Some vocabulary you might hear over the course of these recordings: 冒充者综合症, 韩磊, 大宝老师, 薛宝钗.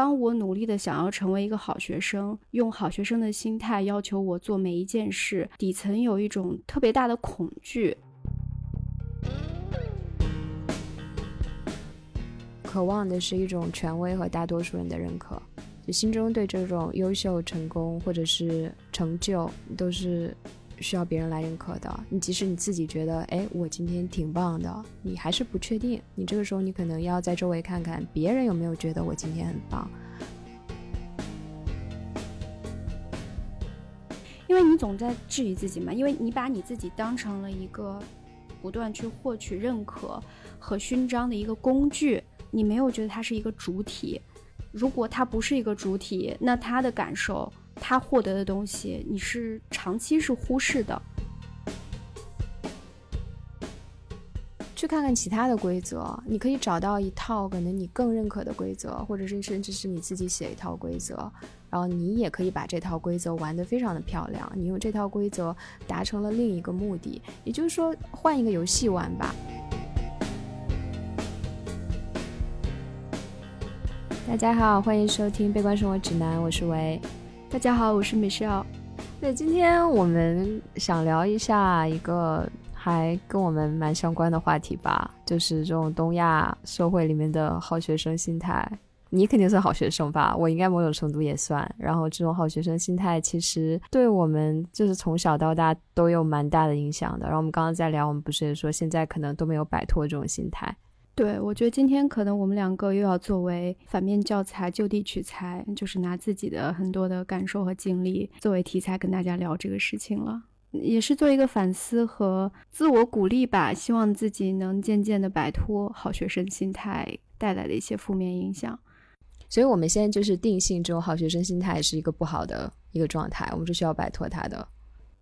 当我努力的想要成为一个好学生，用好学生的心态要求我做每一件事，底层有一种特别大的恐惧，渴望的是一种权威和大多数人的认可，就心中对这种优秀成功或者是成就都是需要别人来认可的。你即使你自己觉得我今天挺棒的，你还是不确定，你这个时候你可能要在周围看看别人有没有觉得我今天很棒。因为你总在质疑自己嘛，因为你把你自己当成了一个不断去获取认可和勋章的一个工具，你没有觉得它是一个主体。如果它不是一个主体，那它的感受，他获得的东西，你是长期是忽视的。去看看其他的规则，你可以找到一套可能你更认可的规则，或者是甚至是你自己写一套规则，然后你也可以把这套规则玩得非常的漂亮，你用这套规则达成了另一个目的，也就是说换一个游戏玩吧。大家好，欢迎收听悲观生活指南，我是维。大家好，我是Michelle。对，今天我们想聊一下一个还跟我们蛮相关的话题吧，就是这种东亚社会里面的好学生心态。你肯定是好学生吧，我应该某种程度也算。然后这种好学生心态其实对我们就是从小到大都有蛮大的影响的。然后我们刚刚在聊，我们不是也说现在可能都没有摆脱这种心态。对，我觉得今天可能我们两个又要作为反面教材，就地取材，就是拿自己的很多的感受和经历作为题材跟大家聊这个事情了，也是做一个反思和自我鼓励吧，希望自己能渐渐的摆脱好学生心态带来的一些负面影响。所以我们现在就是定性这种好学生心态是一个不好的一个状态，我们就需要摆脱它的。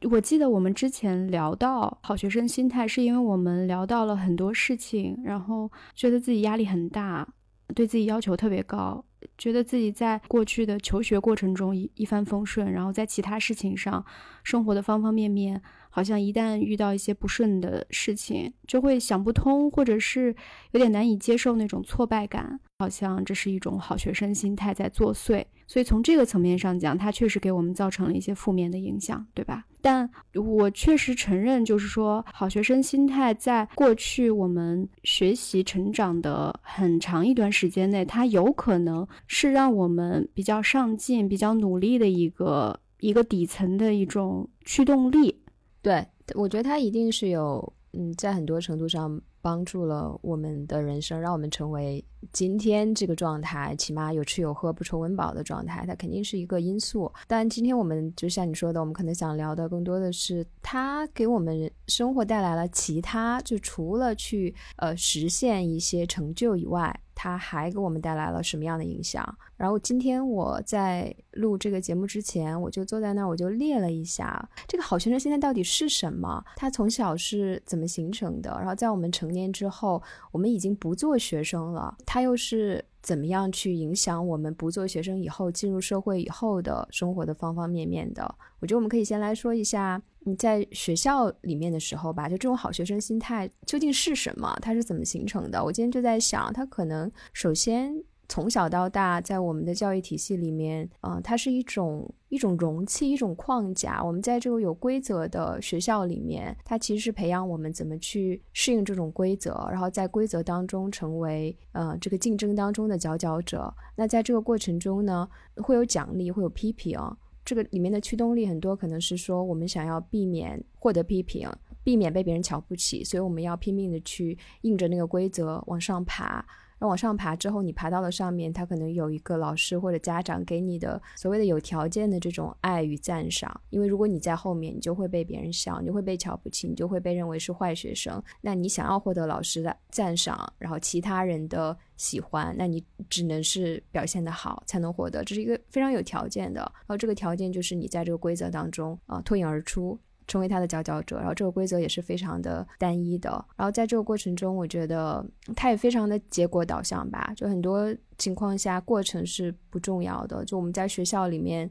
我记得我们之前聊到好学生心态，是因为我们聊到了很多事情，然后觉得自己压力很大，对自己要求特别高，觉得自己在过去的求学过程中一帆风顺，然后在其他事情上，生活的方方面面，好像一旦遇到一些不顺的事情，就会想不通，或者是有点难以接受那种挫败感，好像这是一种好学生心态在作祟。所以从这个层面上讲，它确实给我们造成了一些负面的影响，对吧？但我确实承认，就是说好学生心态在过去我们学习成长的很长一段时间内，它有可能是让我们比较上进比较努力的一个底层的一种驱动力。对，我觉得它一定是有在很多程度上帮助了我们的人生，让我们成为今天这个状态，起码有吃有喝不愁温饱的状态，它肯定是一个因素。但今天我们就像你说的，我们可能想聊的更多的是它给我们生活带来了其他，就除了去实现一些成就以外，它还给我们带来了什么样的影响。然后今天我在录这个节目之前，我就坐在那儿，我就列了一下这个好学生心态到底是什么，它从小是怎么形成的，然后在我们成年之后，我们已经不做学生了，它又是怎么样去影响我们不做学生以后进入社会以后的生活的方方面面的。我觉得我们可以先来说一下你在学校里面的时候吧，就这种好学生心态究竟是什么，它是怎么形成的。我今天就在想，它可能首先从小到大在我们的教育体系里面它是一种容器，一种框架。我们在这个有规则的学校里面，它其实是培养我们怎么去适应这种规则，然后在规则当中成为这个竞争当中的佼佼者。那在这个过程中呢，会有奖励，会有批评，这个里面的驱动力很多可能是说我们想要避免获得批评，避免被别人瞧不起，所以我们要拼命的去应着那个规则往上爬。往上爬之后，你爬到了上面，他可能有一个老师或者家长给你的所谓的有条件的这种爱与赞赏，因为如果你在后面，你就会被别人笑，你会被瞧不起，你就会被认为是坏学生。那你想要获得老师的赞赏，然后其他人的喜欢，那你只能是表现得好才能获得，这是一个非常有条件的。然后这个条件就是你在这个规则当中脱颖而出，成为他的佼佼者。然后这个规则也是非常的单一的，然后在这个过程中，我觉得他也非常的结果导向吧，就很多情况下过程是不重要的。就我们在学校里面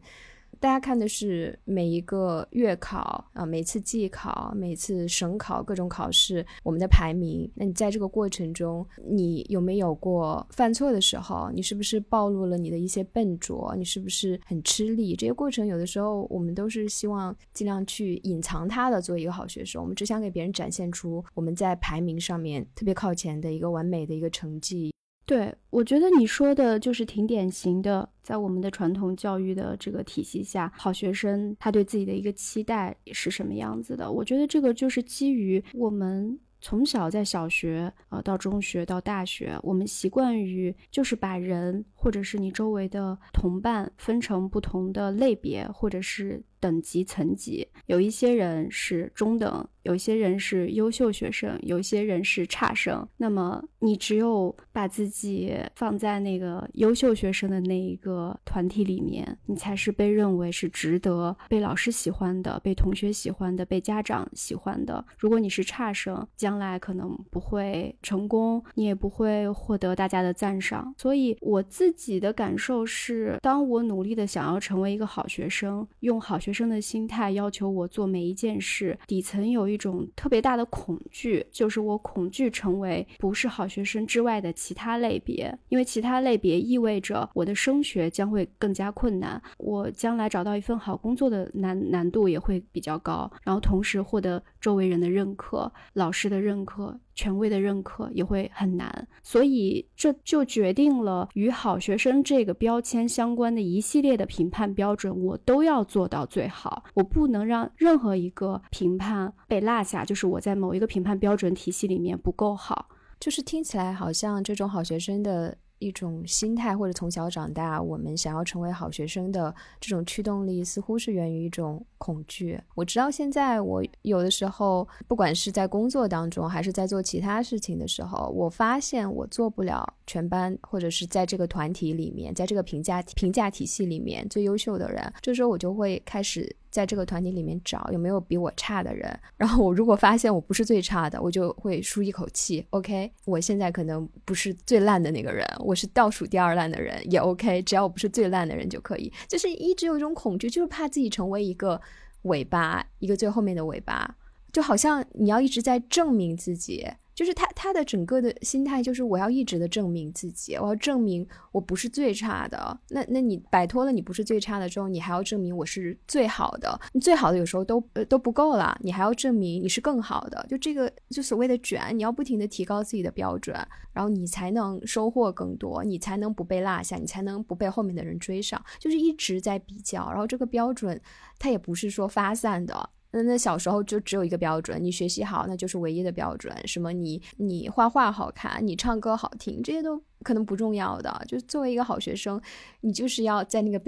大家看的是每一个月考啊，每次季考，每次省考，各种考试我们的排名。那你在这个过程中，你有没有过犯错的时候？你是不是暴露了你的一些笨拙？你是不是很吃力？这些过程有的时候我们都是希望尽量去隐藏它的，作为一个好学生，我们只想给别人展现出我们在排名上面特别靠前的一个完美的一个成绩。对，我觉得你说的就是挺典型的，在我们的传统教育的这个体系下，好学生他对自己的一个期待是什么样子的。我觉得这个就是基于我们从小在小学到中学到大学，我们习惯于就是把人或者是你周围的同伴分成不同的类别或者是等级层级，有一些人是中等，有一些人是优秀学生，有一些人是差生。那么你只有把自己放在那个优秀学生的那一个团体里面，你才是被认为是值得被老师喜欢的，被同学喜欢的，被家长喜欢的。如果你是差生，将来可能不会成功，你也不会获得大家的赞赏。所以我自己的感受是，当我努力的想要成为一个好学生，用好学生的心态要求我做每一件事，底层有一种特别大的恐惧，就是我恐惧成为不是好学生之外的其他类别，因为其他类别意味着我的升学将会更加困难，我将来找到一份好工作的难度也会比较高，然后同时获得周围人的认可，老师的认可，权威的认可也会很难。所以这就决定了与好学生这个标签相关的一系列的评判标准我都要做到最好，我不能让任何一个评判被落下，就是我在某一个评判标准体系里面不够好。就是听起来好像这种好学生的一种心态，或者从小长大我们想要成为好学生的这种驱动力，似乎是源于一种恐惧。我知道现在我有的时候不管是在工作当中还是在做其他事情的时候，我发现我做不了全班或者是在这个团体里面，在这个评价体系里面最优秀的人，这时候我就会开始在这个团体里面找有没有比我差的人，然后我如果发现我不是最差的，我就会舒一口气， OK， 我现在可能不是最烂的那个人，我是倒数第二烂的人也 OK， 只要我不是最烂的人就可以。就是一直有一种恐惧，就是怕自己成为一个尾巴，一个最后面的尾巴，就好像你要一直在证明自己，就是他的整个的心态就是我要一直的证明自己，我要证明我不是最差的。那你摆脱了你不是最差的之后，你还要证明我是最好的，你最好的有时候都不够了，你还要证明你是更好的，就这个就所谓的卷，你要不停的提高自己的标准，然后你才能收获更多，你才能不被落下，你才能不被后面的人追上，就是一直在比较。然后这个标准它也不是说发散的，那小时候就只有一个标准，你学习好那就是唯一的标准，什么你画画好看，你唱歌好听，这些都可能不重要的。就作为一个好学生，你就是要在那个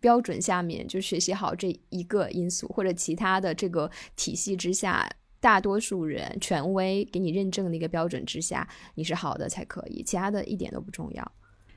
标准下面，就学习好这一个因素或者其他的这个体系之下，大多数人权威给你认证的一个标准之下，你是好的才可以，其他的一点都不重要。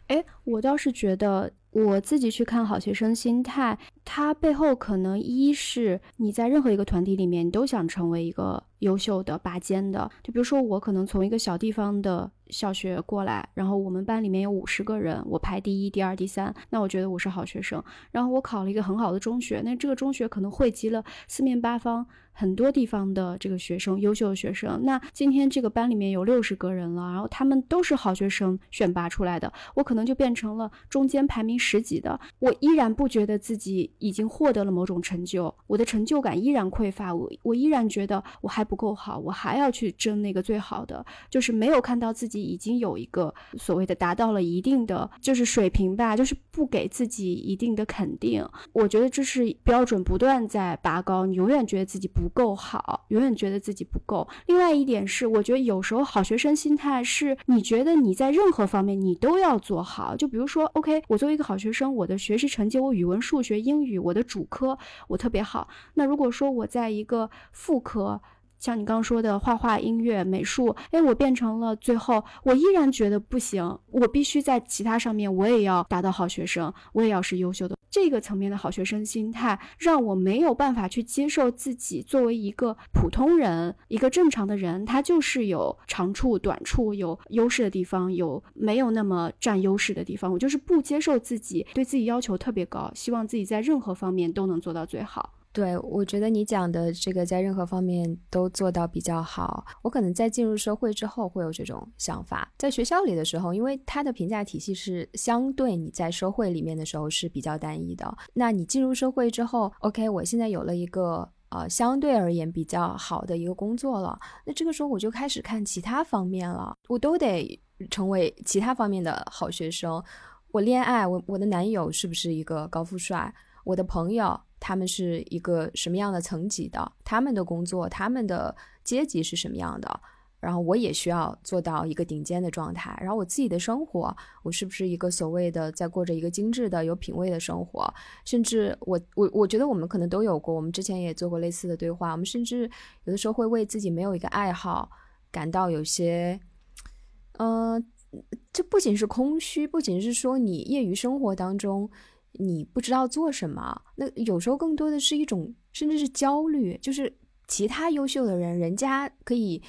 哎，我倒是觉得我自己去看好学生心态，它背后可能一是你在任何一个团体里面你都想成为一个优秀的拔尖的，就比如说我可能从一个小地方的小学过来，然后我们班里面有50个人，我排第一第二第三，那我觉得我是好学生。然后我考了一个很好的中学，那这个中学可能汇集了四面八方很多地方的这个学生，优秀的学生，那今天这个班里面有60个人了，然后他们都是好学生选拔出来的，我可能就变成了中间排名10几的，我依然不觉得自己已经获得了某种成就，我的成就感依然匮乏，我依然觉得我还不够好，我还要去争那个最好的，就是没有看到自己已经有一个所谓的达到了一定的就是水平吧，就是不给自己一定的肯定。我觉得这是标准不断在拔高，你永远觉得自己不够好，永远觉得自己不够。另外一点是，我觉得有时候好学生心态是你觉得你在任何方面你都要做好，就比如说 OK， 我作为一个好学生，我的学习成绩，我语文数学英语我的主科我特别好，那如果说我在一个副科像你刚说的画画、音乐、美术，我变成了最后我依然觉得不行，我必须在其他上面我也要达到好学生，我也要是优秀的。这个层面的好学生心态让我没有办法去接受自己作为一个普通人，一个正常的人，他就是有长处短处，有优势的地方，有没有那么占优势的地方。我就是不接受自己对自己要求特别高，希望自己在任何方面都能做到最好。对，我觉得你讲的这个在任何方面都做到比较好，我可能在进入社会之后会有这种想法。在学校里的时候，因为它的评价体系是相对你在社会里面的时候是比较单一的，那你进入社会之后 OK 我现在有了一个相对而言比较好的一个工作了，那这个时候我就开始看其他方面了，我都得成为其他方面的好学生。我恋爱，我的男友是不是一个高富帅，我的朋友他们是一个什么样的层级的，他们的工作，他们的阶级是什么样的，然后我也需要做到一个顶尖的状态。然后我自己的生活，我是不是一个所谓的在过着一个精致的有品味的生活。甚至我觉得我们可能都有过，我们之前也做过类似的对话，我们甚至有的时候会为自己没有一个爱好感到有些这不仅是空虚，不仅是说你业余生活当中你不知道做什么，那有时候更多的是一种甚至是焦虑，就是其他优秀的人，人家可以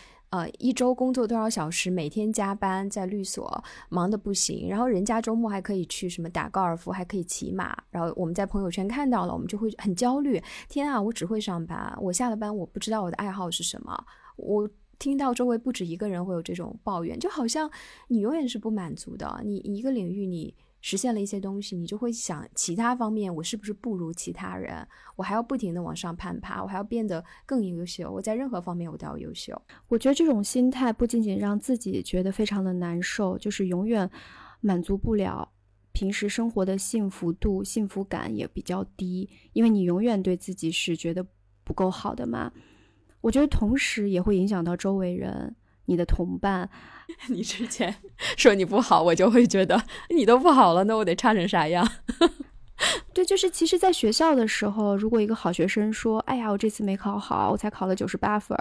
一周工作多少小时，每天加班，在律所忙得不行，然后人家周末还可以去什么打高尔夫，还可以骑马，然后我们在朋友圈看到了，我们就会很焦虑，天啊，我只会上班，我下了班我不知道我的爱好是什么。我听到周围不止一个人会有这种抱怨，就好像你永远是不满足的，你一个领域你实现了一些东西，你就会想其他方面我是不是不如其他人，我还要不停的往上攀爬，我还要变得更优秀，我在任何方面我都要优秀。我觉得这种心态不仅仅让自己觉得非常的难受，就是永远满足不了，平时生活的幸福度、幸福感也比较低，因为你永远对自己是觉得不够好的嘛。我觉得同时也会影响到周围人，你的同伴。你之前说你不好，我就会觉得你都不好了，那我得差成啥样？对，就是其实在学校的时候，如果一个好学生说哎呀我这次没考好，我才考了98分，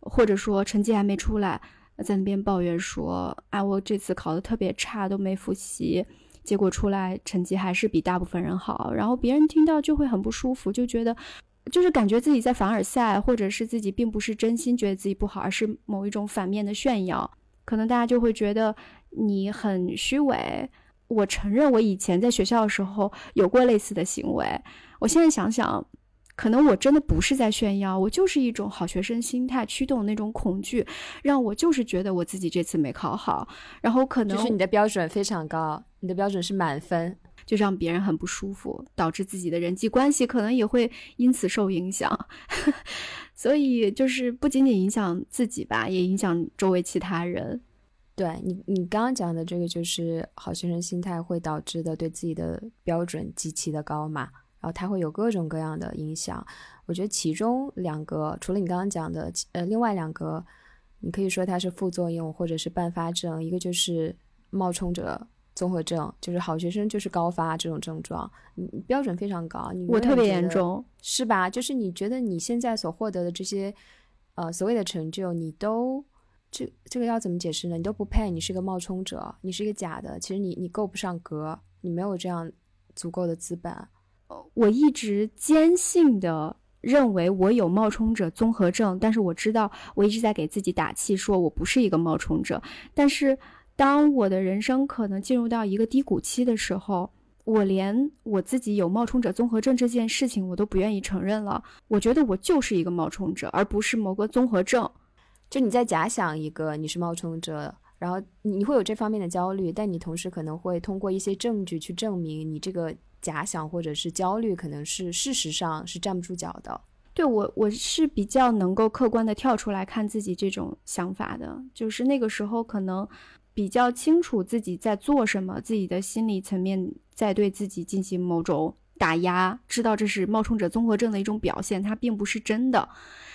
或者说成绩还没出来，在那边抱怨说啊我这次考得特别差，都没复习，结果出来成绩还是比大部分人好，然后别人听到就会很不舒服，就觉得就是感觉自己在凡尔赛，或者是自己并不是真心觉得自己不好，而是某一种反面的炫耀。可能大家就会觉得你很虚伪。我承认我以前在学校的时候有过类似的行为，我现在想想可能我真的不是在炫耀，我就是一种好学生心态驱动那种恐惧，让我就是觉得我自己这次没考好，然后可能就是你的标准非常高，你的标准是满分，就让别人很不舒服，导致自己的人际关系可能也会因此受影响。所以就是不仅仅影响自己吧，也影响周围其他人。对，你刚刚讲的这个就是好学生心态会导致的对自己的标准极其的高嘛，然后它会有各种各样的影响。我觉得其中两个，除了你刚刚讲的另外两个你可以说它是副作用或者是伴发症，一个就是冒充者综合症，就是好学生就是高发这种症状，你标准非常高，你我特别严重，是吧？就是你觉得你现在所获得的这些所谓的成就，你都这个要怎么解释呢？你都不配，你是个冒充者，你是一个假的，其实你够不上格，你没有这样足够的资本。我一直坚信的认为我有冒充者综合症，但是我知道我一直在给自己打气，说我不是一个冒充者，但是当我的人生可能进入到一个低谷期的时候，我连我自己有冒充者综合症这件事情我都不愿意承认了，我觉得我就是一个冒充者，而不是某个综合症。就你在假想一个你是冒充者，然后你会有这方面的焦虑，但你同时可能会通过一些证据去证明你这个假想或者是焦虑可能是事实上是站不住脚的。对，我是比较能够客观的跳出来看自己这种想法的，就是那个时候可能比较清楚自己在做什么，自己的心理层面在对自己进行某种打压，知道这是冒充者综合症的一种表现，它并不是真的。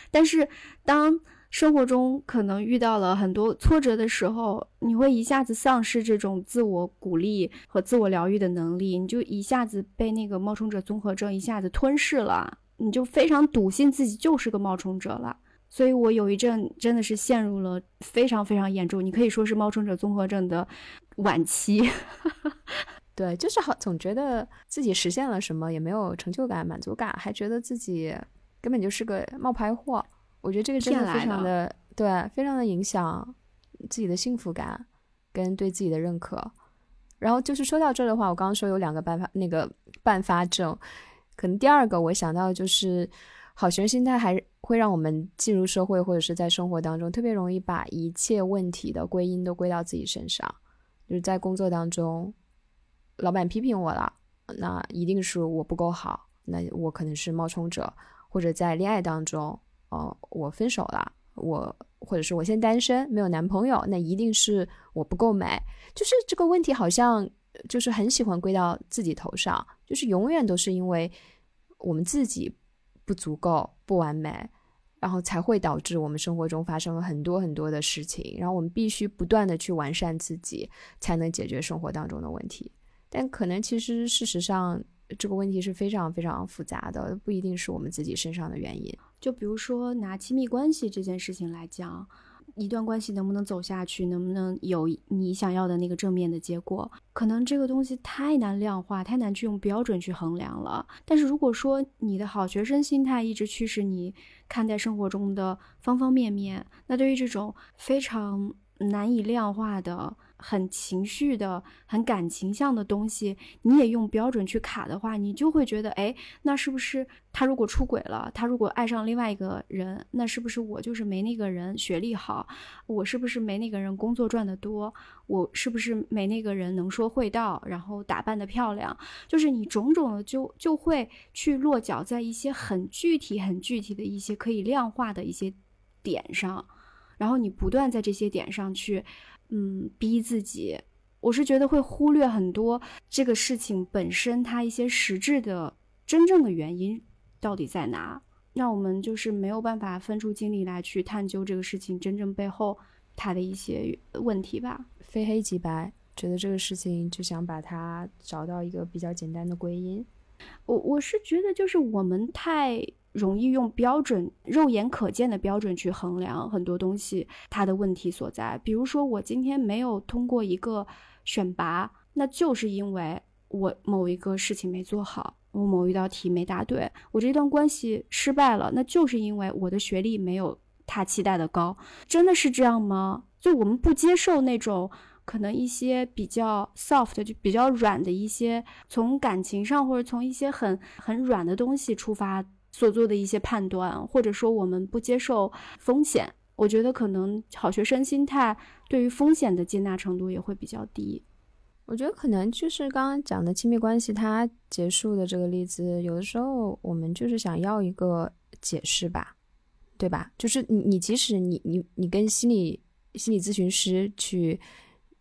但是当生活中可能遇到了很多挫折的时候，你会一下子丧失这种自我鼓励和自我疗愈的能力，你就一下子被那个冒充者综合症一下子吞噬了，你就非常笃信自己就是个冒充者了。所以我有一阵真的是陷入了非常非常严重，你可以说是冒充者综合症的晚期。对，就是好，总觉得自己实现了什么，也没有成就感、满足感，还觉得自己根本就是个冒牌货。我觉得这个真的非常的，对，非常的影响自己的幸福感跟对自己的认可。然后就是说到这的话，我刚刚说有两个办法证，可能第二个我想到就是好学生心态还会让我们进入社会或者是在生活当中特别容易把一切问题的归因都归到自己身上，就是在工作当中老板批评我了，那一定是我不够好，那我可能是冒充者，或者在恋爱当中我分手了，或者是我现在单身没有男朋友，那一定是我不够美。就是这个问题好像就是很喜欢归到自己头上，就是永远都是因为我们自己不足够不完美，然后才会导致我们生活中发生了很多很多的事情，然后我们必须不断的去完善自己才能解决生活当中的问题。但可能其实事实上这个问题是非常非常复杂的，不一定是我们自己身上的原因。就比如说拿亲密关系这件事情来讲，一段关系能不能走下去，能不能有你想要的那个正面的结果，可能这个东西太难量化，太难去用标准去衡量了。但是如果说你的好学生心态一直驱使你看待生活中的方方面面，那对于这种非常难以量化的很情绪的很感情向的东西你也用标准去卡的话，你就会觉得那是不是他如果出轨了，他如果爱上另外一个人，那是不是我就是没那个人学历好，我是不是没那个人工作赚得多，我是不是没那个人能说会道，然后打扮得漂亮，就是你种种的就会去落脚在一些很具体很具体的一些可以量化的一些点上，然后你不断在这些点上去逼自己。我是觉得会忽略很多这个事情本身它一些实质的真正的原因到底在哪，那我们就是没有办法分出精力来去探究这个事情真正背后它的一些问题吧。非黑即白，觉得这个事情就想把它找到一个比较简单的归因。我是觉得就是我们太容易用标准肉眼可见的标准去衡量很多东西它的问题所在。比如说我今天没有通过一个选拔，那就是因为我某一个事情没做好，我某一道题没答对，我这段关系失败了，那就是因为我的学历没有他期待的高。真的是这样吗？就我们不接受那种可能一些比较 soft 就比较软的一些从感情上或者从一些很软的东西出发所做的一些判断，或者说我们不接受风险。我觉得可能好学生心态对于风险的接纳程度也会比较低。我觉得可能就是刚刚讲的亲密关系它结束的这个例子，有的时候我们就是想要一个解释吧，对吧？就是你即使你跟心理咨询师去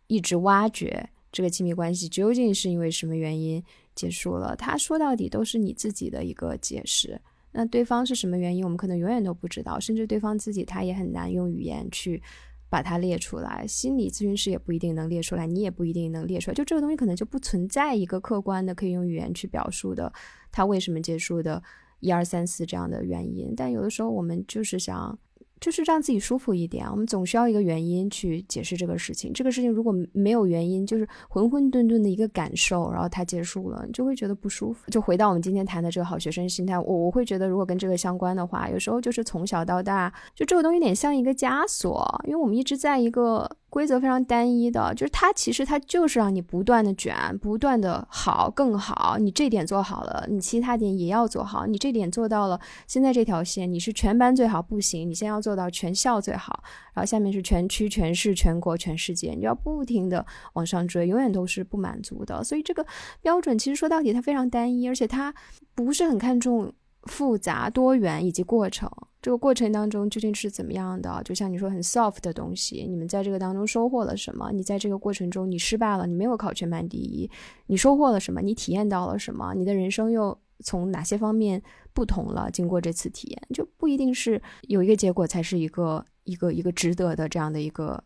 一直挖掘这个亲密关系究竟是因为什么原因结束了，它说到底都是你自己的一个解释。那对方是什么原因我们可能永远都不知道，甚至对方自己他也很难用语言去把它列出来，心理咨询师也不一定能列出来，你也不一定能列出来，就这个东西可能就不存在一个客观的可以用语言去表述的他为什么结束的1、2、3、4这样的原因。但有的时候我们就是想就是让自己舒服一点，我们总需要一个原因去解释这个事情。这个事情如果没有原因，就是浑浑沌沌的一个感受，然后它结束了，你就会觉得不舒服。就回到我们今天谈的这个好学生心态，我会觉得如果跟这个相关的话，有时候就是从小到大，就这个东西有点像一个枷锁，因为我们一直在一个规则非常单一的，就是它就是让你不断的卷，不断的好更好，你这点做好了，你其他点也要做好，你这点做到了，现在这条线你是全班最好不行，你先要做到全校最好，然后下面是全区全市全国全世界，你就要不停的往上追，永远都是不满足的。所以这个标准其实说到底它非常单一，而且它不是很看重复杂多元以及过程，这个过程当中究竟是怎么样的，就像你说很 soft 的东西，你们在这个当中收获了什么，你在这个过程中你失败了，你没有考全班第一，你收获了什么，你体验到了什么，你的人生又从哪些方面不同了，经过这次体验，就不一定是有一个结果才是一个值得的这样的一个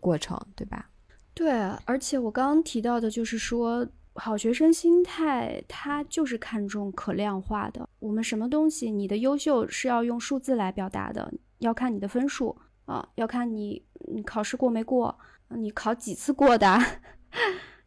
过程，对吧？对，而且我刚刚提到的就是说好学生心态它就是看重可量化的，我们什么东西你的优秀是要用数字来表达的，要看你的分数啊，要看你考试过没过，你考几次过的，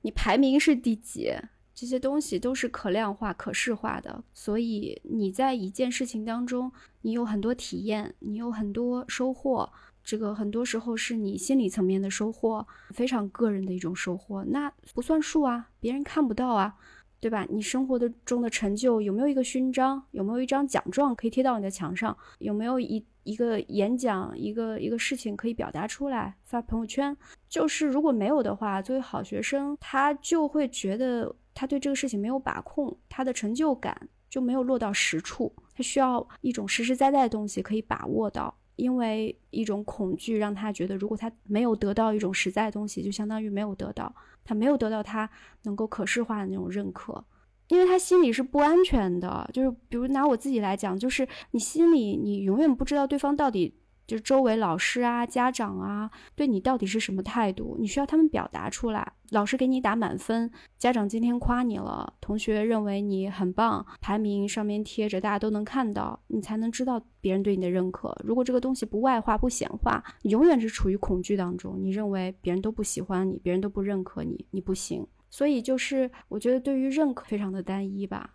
你排名是第几，这些东西都是可量化可视化的。所以你在一件事情当中你有很多体验，你有很多收获，这个很多时候是你心理层面的收获，非常个人的一种收获，那不算数啊，别人看不到啊，对吧？你生活中的成就，有没有一个勋章，有没有一张奖状可以贴到你的墙上，有没有一个演讲，一个事情可以表达出来发朋友圈，就是如果没有的话，作为好学生他就会觉得他对这个事情没有把控，他的成就感就没有落到实处，他需要一种实实在在的东西可以把握到，因为一种恐惧让他觉得如果他没有得到一种实在的东西，就相当于没有得到，他没有得到他能够可视化的那种认可，因为他心里是不安全的。就是比如拿我自己来讲，就是你心里你永远不知道对方到底，就是周围老师啊家长啊对你到底是什么态度，你需要他们表达出来。老师给你打满分，家长今天夸你了，同学认为你很棒，排名上面贴着大家都能看到，你才能知道别人对你的认可。如果这个东西不外化不显化，你永远是处于恐惧当中，你认为别人都不喜欢你，别人都不认可你，你不行。所以就是我觉得对于认可非常的单一吧，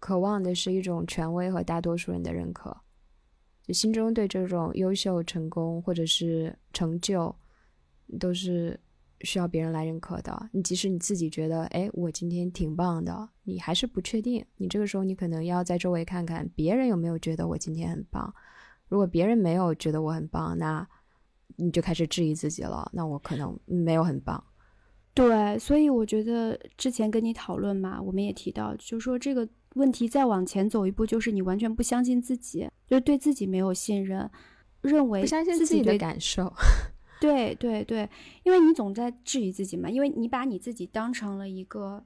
渴望的是一种权威和大多数人的认可，就心中对这种优秀成功或者是成就都是需要别人来认可的。你即使你自己觉得哎，我今天挺棒的，你还是不确定，你这个时候你可能要在周围看看别人有没有觉得我今天很棒，如果别人没有觉得我很棒，那你就开始质疑自己了，那我可能没有很棒。对，所以我觉得之前跟你讨论嘛，我们也提到，就是说这个问题再往前走一步，就是你完全不相信自己，就是对自己没有信任，认为不相信自己的感受。对对对，因为你总在质疑自己嘛，因为你把你自己当成了一个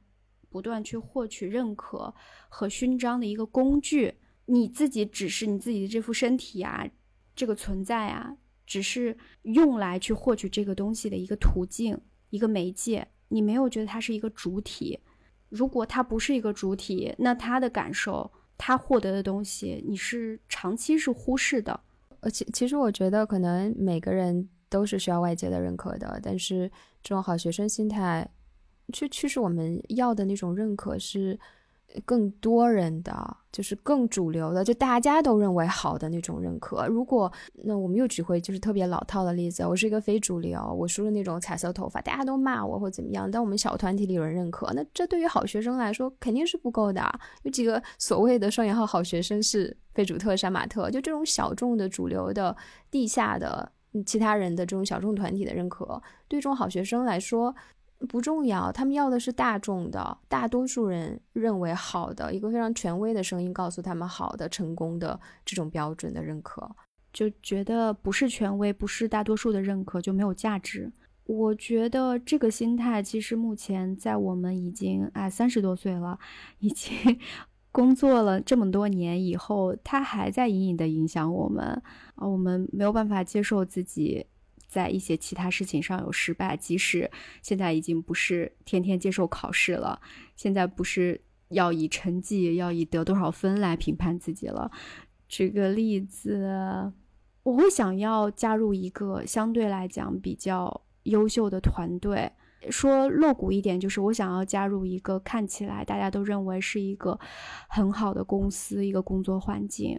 不断去获取认可和勋章的一个工具，你自己只是你自己的这副身体啊，这个存在啊，只是用来去获取这个东西的一个途径，一个媒介，你没有觉得它是一个主体。如果它不是一个主体，那它的感受，它获得的东西，你是长期是忽视的。其实我觉得可能每个人都是需要外界的认可的，但是这种好学生心态去驱使我们要的那种认可是更多人的，就是更主流的，就大家都认为好的那种认可。如果那我们又举回就是特别老套的例子，我是一个非主流，我梳了那种彩色头发，大家都骂我或怎么样，但我们小团体里有人认可，那这对于好学生来说肯定是不够的。有几个所谓的双引号好学生是费主特、杀马特，就这种小众的主流的地下的其他人的这种小众团体的认可，对这种好学生来说不重要，他们要的是大众的，大多数人认为好的，一个非常权威的声音告诉他们好的成功的这种标准的认可，就觉得不是权威不是大多数的认可就没有价值。我觉得这个心态其实目前在我们已经30多岁了，已经工作了这么多年以后，它还在隐隐的影响我们，我们没有办法接受自己在一些其他事情上有失败，即使现在已经不是天天接受考试了，现在不是要以成绩要以得多少分来评判自己了。举个例子，我会想要加入一个相对来讲比较优秀的团队，说露骨一点就是我想要加入一个看起来大家都认为是一个很好的公司，一个工作环境，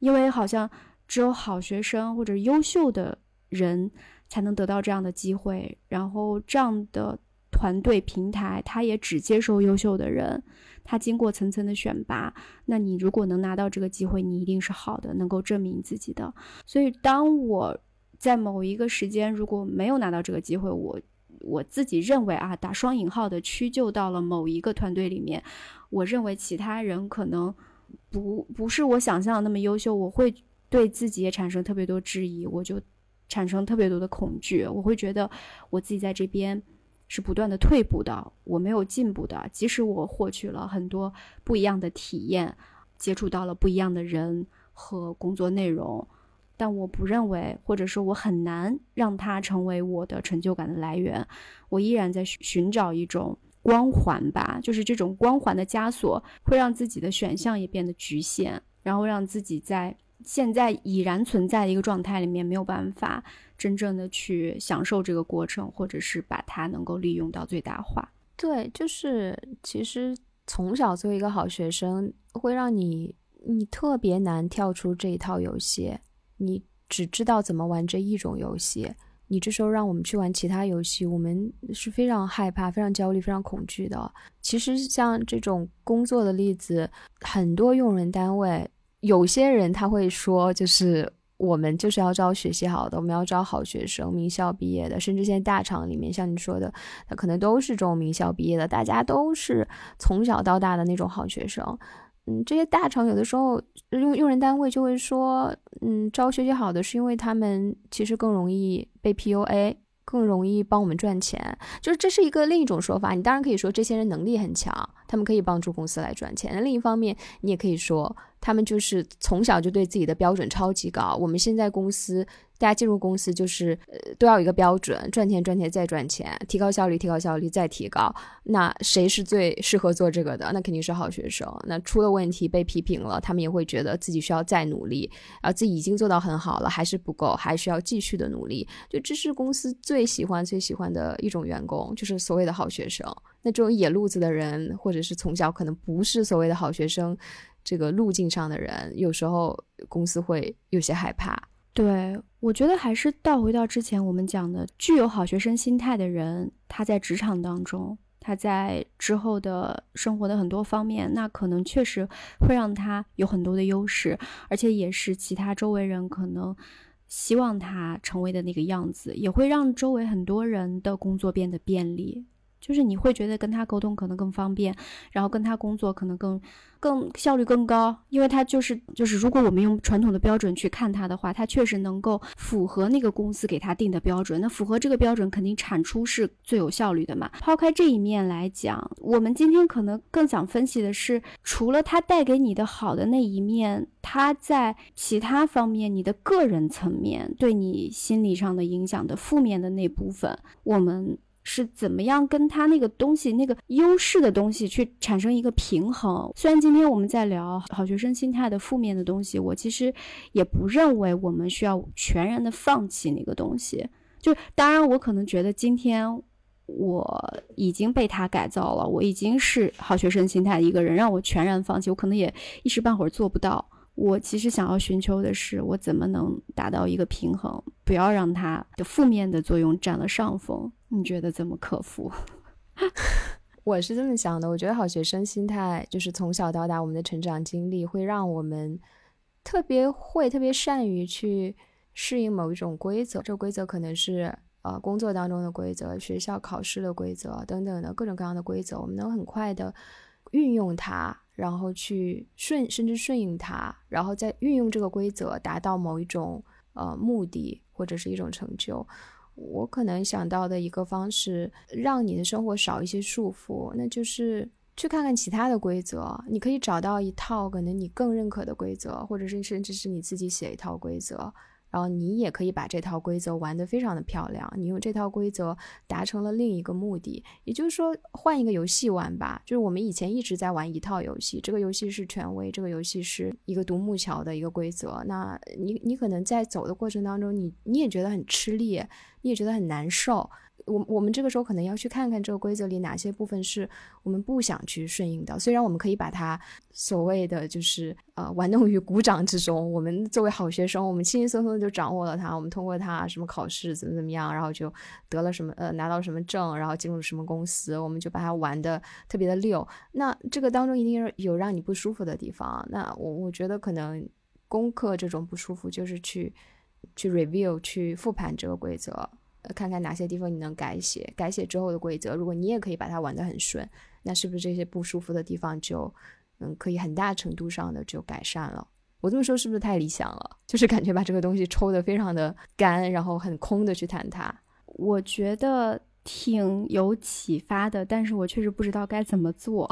因为好像只有好学生或者优秀的人才能得到这样的机会，然后这样的团队平台他也只接受优秀的人，他经过层层的选拔，那你如果能拿到这个机会，你一定是好的，能够证明自己的。所以当我在某一个时间如果没有拿到这个机会，我自己认为打双引号的屈就到了某一个团队里面，我认为其他人可能不是我想象的那么优秀，我会对自己也产生特别多质疑，我就产生特别多的恐惧，我会觉得我自己在这边是不断的退步的，我没有进步的，即使我获取了很多不一样的体验，接触到了不一样的人和工作内容，但我不认为，或者说我很难让它成为我的成就感的来源，我依然在寻找一种光环吧，就是这种光环的枷锁会让自己的选项也变得局限，然后让自己在现在已然存在的一个状态里面，没有办法真正的去享受这个过程，或者是把它能够利用到最大化。对，就是其实从小做一个好学生会让你特别难跳出这一套游戏，你只知道怎么玩这一种游戏，你这时候让我们去玩其他游戏，我们是非常害怕、非常焦虑、非常恐惧的。其实像这种工作的例子，很多用人单位有些人他会说，就是我们就是要招学习好的，我们要招好学生，名校毕业的，甚至现在大厂里面像你说的，他可能都是这种名校毕业的，大家都是从小到大的那种好学生。这些大厂有的时候用人单位就会说，招学习好的是因为他们其实更容易被 PUA， 更容易帮我们赚钱，就是这是一个另一种说法。你当然可以说这些人能力很强，他们可以帮助公司来赚钱，另一方面你也可以说他们就是从小就对自己的标准超级高，我们现在公司大家进入公司就是都要有一个标准，赚钱赚钱再赚钱，提高效率提高效率再提高，那谁是最适合做这个的？那肯定是好学生。那出了问题被批评了，他们也会觉得自己需要再努力，而自己已经做到很好了还是不够，还需要继续的努力。就这是公司最喜欢的一种员工，就是所谓的好学生。那这种野路子的人，或者是从小可能不是所谓的好学生这个路径上的人，有时候公司会有些害怕。对，我觉得还是倒回到之前我们讲的，具有好学生心态的人，他在职场当中，他在之后的生活的很多方面，那可能确实会让他有很多的优势，而且也是其他周围人可能希望他成为的那个样子，也会让周围很多人的工作变得便利。就是你会觉得跟他沟通可能更方便，然后跟他工作可能更效率更高，因为他就是如果我们用传统的标准去看他的话，他确实能够符合那个公司给他定的标准，那符合这个标准肯定产出是最有效率的嘛。抛开这一面来讲，我们今天可能更想分析的是，除了他带给你的好的那一面，他在其他方面你的个人层面对你心理上的影响的负面的那部分，我们是怎么样跟他那个东西，那个优势的东西去产生一个平衡。虽然今天我们在聊好学生心态的负面的东西，我其实也不认为我们需要全然的放弃那个东西。就当然我可能觉得今天我已经被他改造了，我已经是好学生心态的一个人，让我全然放弃我可能也一时半会儿做不到。我其实想要寻求的是，我怎么能达到一个平衡，不要让它的负面的作用占了上风。你觉得怎么克服？我是这么想的，我觉得好学生心态就是从小到大我们的成长经历会让我们特别善于去适应某一种规则，这规则可能是工作当中的规则，学校考试的规则等等的各种各样的规则，我们能很快的运用它，然后去甚至顺应它，然后再运用这个规则达到某一种目的或者是一种成就。我可能想到的一个方式让你的生活少一些束缚，那就是去看看其他的规则，你可以找到一套可能你更认可的规则，或者是甚至是你自己写一套规则，然后你也可以把这套规则玩得非常的漂亮，你用这套规则达成了另一个目的。也就是说换一个游戏玩吧，就是我们以前一直在玩一套游戏，这个游戏是权威，这个游戏是一个独木桥的一个规则，那你可能在走的过程当中你也觉得很吃力，你也觉得很难受，我们这个时候可能要去看看这个规则里哪些部分是我们不想去顺应的，虽然我们可以把它所谓的就是玩弄于股掌之中，我们作为好学生我们轻轻松松的就掌握了它，我们通过它什么考试怎么样，然后就得了什么拿到什么证，然后进入什么公司，我们就把它玩的特别的溜，那这个当中一定有让你不舒服的地方，那我觉得可能攻克这种不舒服就是去 review 去复盘这个规则，看看哪些地方你能改写之后的规则，如果你也可以把它玩得很顺，那是不是这些不舒服的地方就可以很大程度上的就改善了。我这么说是不是太理想了，就是感觉把这个东西抽得非常的干，然后很空的去谈它。我觉得挺有启发的，但是我确实不知道该怎么做。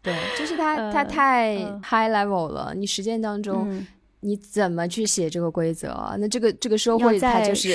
对，就是它太 high level 了，你实践当中你怎么去写这个规则？那这个社会它就是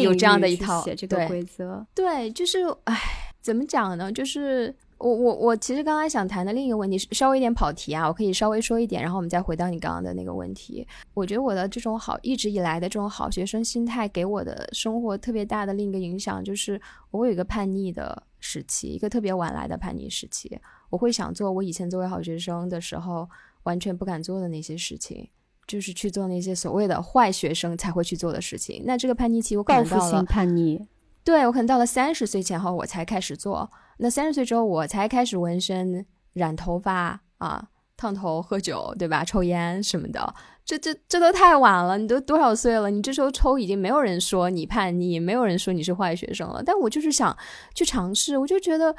有这样的一套，要在什么领域去写这个规则？对，就是哎，怎么讲呢？就是我其实刚才想谈的另一个问题稍微一点跑题啊，我可以稍微说一点，然后我们再回到你刚刚的那个问题。我觉得我的这种好一直以来的这种好学生心态给我的生活特别大的另一个影响就是我有一个叛逆的时期，一个特别晚来的叛逆时期，我会想做我以前作为好学生的时候完全不敢做的那些事情，就是去做那些所谓的坏学生才会去做的事情。那这个叛逆期我可能到了报复性叛逆，对，我可能到了30岁前后我才开始做。那30岁之后我才开始纹身、染头发啊、烫头、喝酒，对吧？抽烟什么的，这都太晚了。你都多少岁了？你这时候抽已经没有人说你叛逆，没有人说你是坏学生了。但我就是想去尝试，我就觉得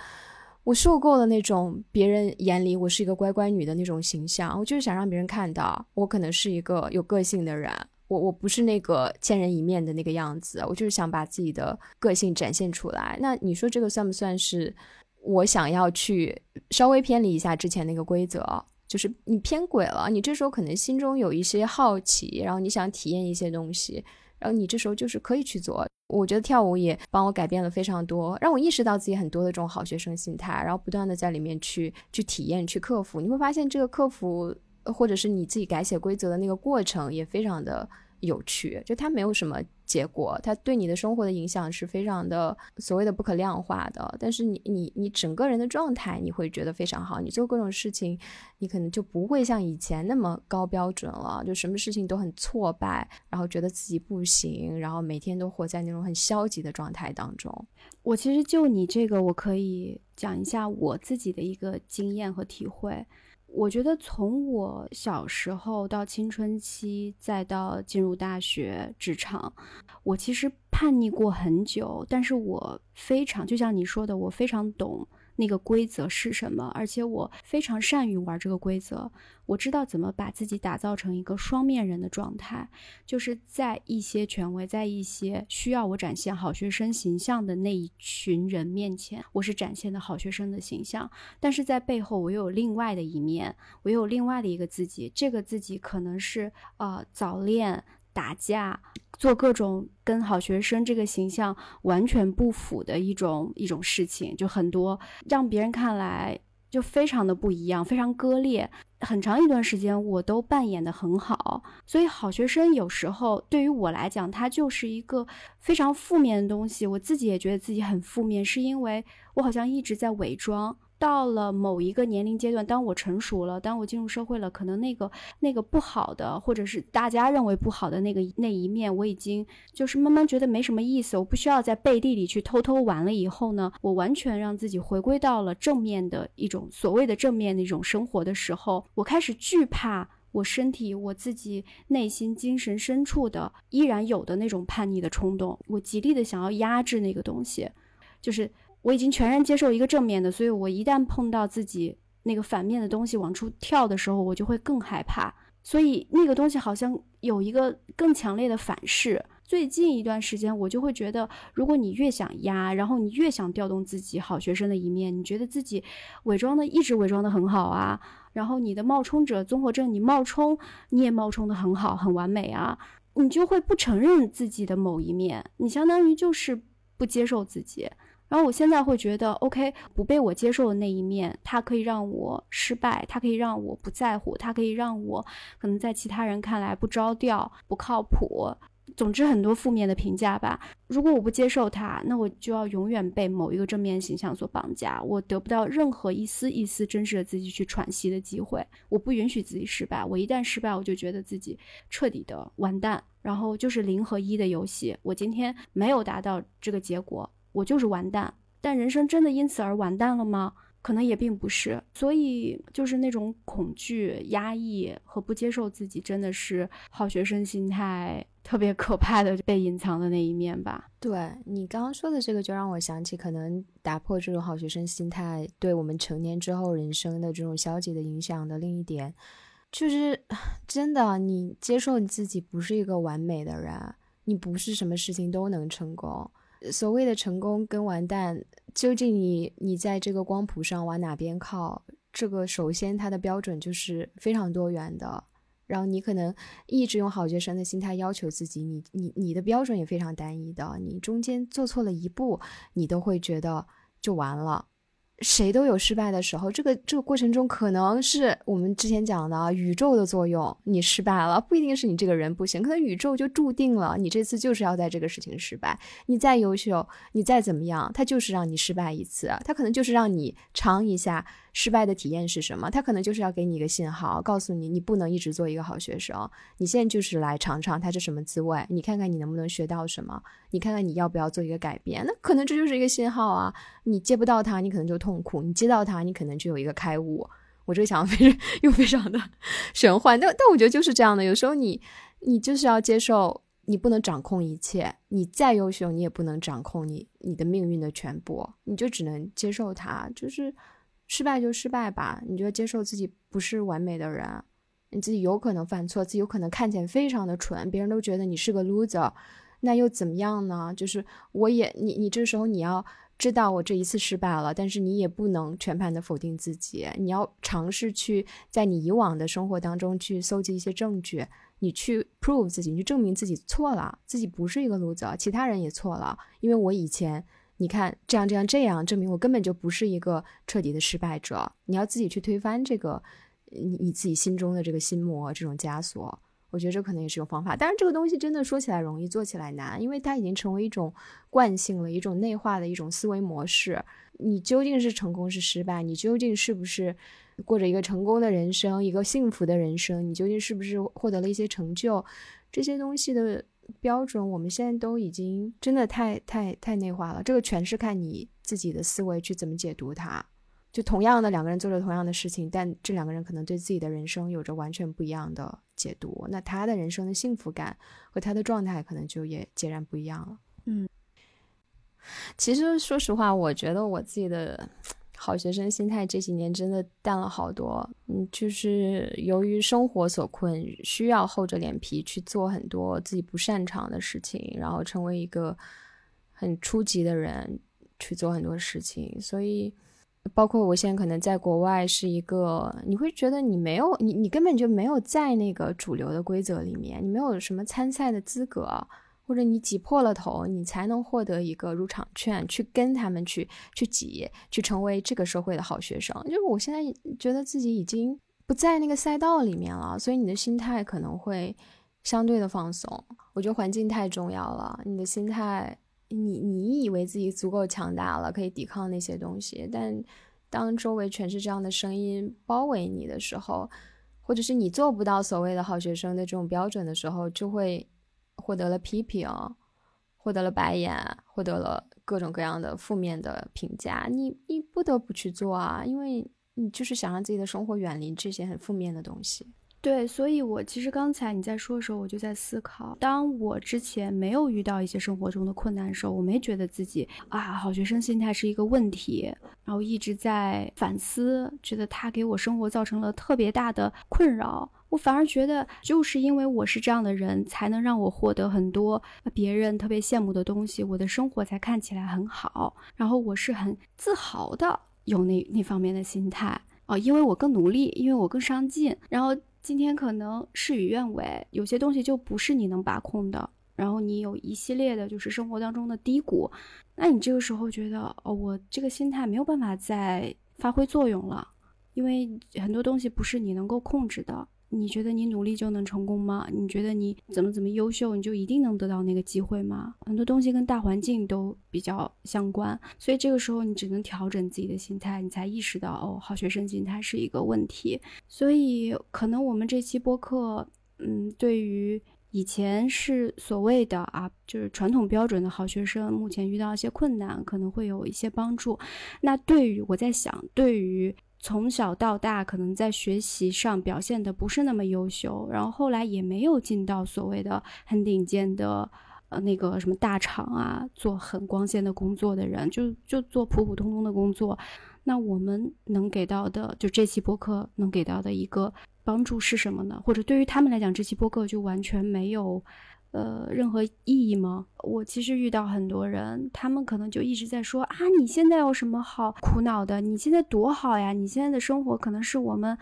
我受够了那种别人眼里我是一个乖乖女的那种形象，我就是想让别人看到我可能是一个有个性的人。我不是那个千人一面的那个样子，我就是想把自己的个性展现出来。那你说这个算不算是我想要去稍微偏离一下之前那个规则？就是你偏轨了，你这时候可能心中有一些好奇，然后你想体验一些东西，然后你这时候就是可以去做。我觉得跳舞也帮我改变了非常多，让我意识到自己很多的这种好学生心态，然后不断的在里面去体验、去克服。你会发现这个克服或者是你自己改写规则的那个过程也非常的有趣，就它没有什么结果，它对你的生活的影响是非常的所谓的不可量化的，但是你整个人的状态你会觉得非常好，你做各种事情你可能就不会像以前那么高标准了，就什么事情都很挫败，然后觉得自己不行，然后每天都活在那种很消极的状态当中。我其实就你这个我可以讲一下我自己的一个经验和体会。我觉得从我小时候到青春期再到进入大学职场，我其实叛逆过很久，但是我非常，就像你说的，我非常懂那个规则是什么，而且我非常善于玩这个规则。我知道怎么把自己打造成一个双面人的状态，就是在一些权威，在一些需要我展现好学生形象的那一群人面前，我是展现的好学生的形象，但是在背后我又有另外的一面，我又有另外的一个自己。这个自己可能是早恋、打架，做各种跟好学生这个形象完全不符的一种事情，就很多让别人看来就非常的不一样，非常割裂。很长一段时间我都扮演的很好，所以好学生有时候对于我来讲它就是一个非常负面的东西。我自己也觉得自己很负面，是因为我好像一直在伪装。到了某一个年龄阶段，当我成熟了，当我进入社会了，可能那个不好的，或者是大家认为不好的那一面，我已经就是慢慢觉得没什么意思，我不需要在背地里去偷偷玩了。以后呢，我完全让自己回归到了正面的一种，所谓的正面的一种生活的时候，我开始惧怕我身体，我自己内心精神深处的依然有的那种叛逆的冲动，我极力的想要压制那个东西。就是我已经全然接受一个正面的，所以我一旦碰到自己那个反面的东西往出跳的时候，我就会更害怕，所以那个东西好像有一个更强烈的反噬。最近一段时间我就会觉得，如果你越想压，然后你越想调动自己好学生的一面，你觉得自己一直伪装的很好啊，然后你的冒充者综合症，你也冒充的很好，很完美啊，你就会不承认自己的某一面，你相当于就是不接受自己。然后我现在会觉得 OK， 不被我接受的那一面，它可以让我失败，它可以让我不在乎，它可以让我可能在其他人看来不着调、不靠谱，总之很多负面的评价吧。如果我不接受它，那我就要永远被某一个正面形象所绑架，我得不到任何一丝一丝真实的自己去喘息的机会。我不允许自己失败，我一旦失败我就觉得自己彻底的完蛋，然后就是0和1的游戏，我今天没有达到这个结果我就是完蛋。但人生真的因此而完蛋了吗？可能也并不是。所以就是那种恐惧、压抑和不接受自己，真的是好学生心态特别可怕的被隐藏的那一面吧。对，你刚刚说的这个就让我想起，可能打破这种好学生心态对我们成年之后人生的这种消极的影响的另一点，就是真的你接受你自己不是一个完美的人，你不是什么事情都能成功。所谓的成功跟完蛋，究竟你在这个光谱上往哪边靠，这个首先它的标准就是非常多元的。然后你可能一直用好学生的心态要求自己，你的标准也非常单一的，你中间做错了一步你都会觉得就完了，谁都有失败的时候，这个过程中可能是我们之前讲的宇宙的作用，你失败了不一定是你这个人不行，可能宇宙就注定了你这次就是要在这个事情失败，你再优秀你再怎么样，它就是让你失败一次，它可能就是让你尝一下失败的体验是什么，它可能就是要给你一个信号，告诉你你不能一直做一个好学生，你现在就是来尝尝它是什么滋味，你看看你能不能学到什么，你看看你要不要做一个改变，那可能这就是一个信号啊，你接不到它你可能就痛苦，你接到它你可能就有一个开悟。我这个想法又非常的玄幻，但我觉得就是这样的，有时候你就是要接受你不能掌控一切，你再优秀你也不能掌控你的命运的全部，你就只能接受它，就是失败就失败吧，你就接受自己不是完美的人，你自己有可能犯错，自己有可能看起来非常的蠢，别人都觉得你是个 loser， 那又怎么样呢？就是你这时候你要知道我这一次失败了，但是你也不能全盘的否定自己，你要尝试去在你以往的生活当中去搜集一些证据，你去 prove 自己，你去证明自己错了，自己不是一个 loser， 其他人也错了，因为我以前你看这样证明我根本就不是一个彻底的失败者，你要自己去推翻这个你自己心中的这个心魔，这种枷锁，我觉得这可能也是一种方法。但是这个东西真的说起来容易做起来难，因为它已经成为一种惯性了，一种内化的一种思维模式，你究竟是成功是失败，你究竟是不是过着一个成功的人生，一个幸福的人生，你究竟是不是获得了一些成就，这些东西的标准我们现在都已经真的太内化了，这个全是看你自己的思维去怎么解读它，就同样的两个人做着同样的事情，但这两个人可能对自己的人生有着完全不一样的解读，那他的人生的幸福感和他的状态可能就也截然不一样了。嗯，其实说实话我觉得我自己的好学生心态这几年真的淡了好多，就是由于生活所困，需要厚着脸皮去做很多自己不擅长的事情，然后成为一个很初级的人去做很多事情，所以包括我现在可能在国外是一个，你会觉得你根本就没有在那个主流的规则里面，你没有什么参赛的资格，或者你挤破了头你才能获得一个入场券，去跟他们去挤，去成为这个社会的好学生，就是我现在觉得自己已经不在那个赛道里面了，所以你的心态可能会相对的放松。我觉得环境太重要了，你的心态你以为自己足够强大了，可以抵抗那些东西，但当周围全是这样的声音包围你的时候，或者是你做不到所谓的好学生的这种标准的时候，就会获得了批评，获得了白眼，获得了各种各样的负面的评价，你不得不去做啊，因为你就是想让自己的生活远离这些很负面的东西。对，所以我其实刚才你在说的时候我就在思考，当我之前没有遇到一些生活中的困难的时候，我没觉得自己好学生心态是一个问题，然后一直在反思，觉得它给我生活造成了特别大的困扰，我反而觉得就是因为我是这样的人才能让我获得很多别人特别羡慕的东西，我的生活才看起来很好，然后我是很自豪的有那方面的心态哦，因为我更努力，因为我更上进，然后今天可能事与愿违，有些东西就不是你能把控的，然后你有一系列的就是生活当中的低谷，那你这个时候觉得我这个心态没有办法再发挥作用了，因为很多东西不是你能够控制的，你觉得你努力就能成功吗？你觉得你怎么优秀你就一定能得到那个机会吗？很多东西跟大环境都比较相关，所以这个时候你只能调整自己的心态，你才意识到好学生心态是一个问题。所以可能我们这期播客对于以前是所谓的就是传统标准的好学生目前遇到一些困难可能会有一些帮助，那对于从小到大可能在学习上表现的不是那么优秀，然后后来也没有进到所谓的很顶尖的那个什么大厂做很光鲜的工作的人，就做普普通通的工作，那我们能给到的就这期播客能给到的一个帮助是什么呢？或者对于他们来讲这期播客就完全没有任何意义吗？我其实遇到很多人，他们可能就一直在说你现在有什么好苦恼的，你现在多好呀，你现在的生活可能是我们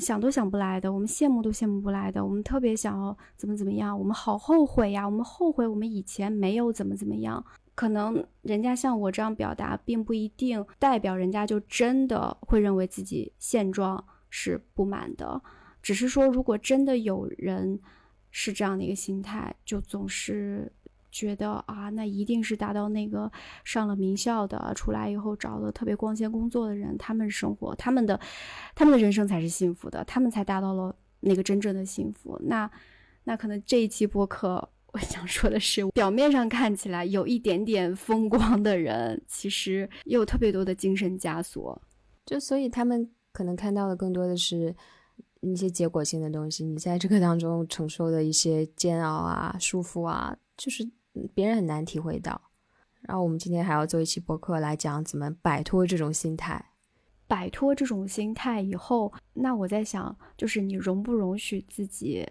想都想不来的，我们羡慕都羡慕不来的，我们特别想要怎么样，我们好后悔呀，我们后悔我们以前没有怎么样。可能人家像我这样表达并不一定代表人家就真的会认为自己现状是不满的，只是说如果真的有人是这样的一个心态，就总是觉得啊，那一定是达到那个上了名校的，出来以后找了特别光鲜工作的人，他们生活他们的人生才是幸福的，他们才达到了那个真正的幸福。那可能这一期播客我想说的是，表面上看起来有一点点风光的人，其实也有特别多的精神枷锁，就所以他们可能看到的更多的是一些结果性的东西，你在这个当中承受的一些煎熬啊、束缚啊，就是别人很难体会到。然后我们今天还要做一期播客来讲怎么摆脱这种心态。摆脱这种心态以后，那我在想，就是你容不容许自己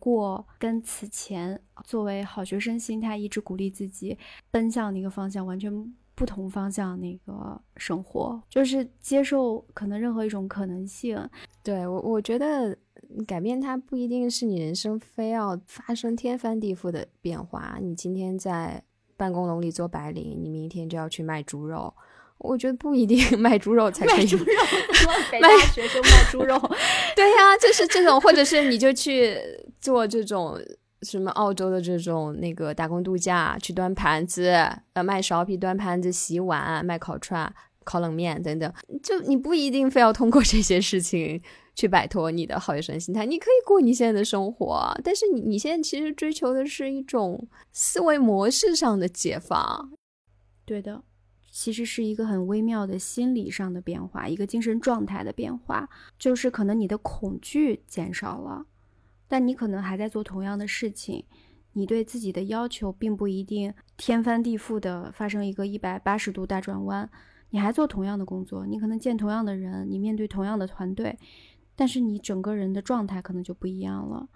过跟此前作为好学生心态一直鼓励自己奔向的一个方向完全不同方向那个生活，就是接受可能任何一种可能性。对，我觉得改变它不一定是你人生非要发生天翻地覆的变化，你今天在办公楼里做白领，你明天就要去卖猪肉，我觉得不一定卖猪肉才可以卖猪肉北大学生卖猪肉对呀、啊，就是这种，或者是你就去做这种什么澳洲的这种那个打工度假，去端盘子，卖苕皮、端盘子、洗碗、卖烤串、烤冷面等等，就你不一定非要通过这些事情去摆脱你的好学生心态，你可以过你现在的生活，但是你现在其实追求的是一种思维模式上的解放。对的，其实是一个很微妙的心理上的变化，一个精神状态的变化，就是可能你的恐惧减少了，但你可能还在做同样的事情，你对自己的要求并不一定天翻地覆的发生一个180度大转弯，你还做同样的工作，你可能见同样的人，你面对同样的团队，但是你整个人的状态可能就不一样了。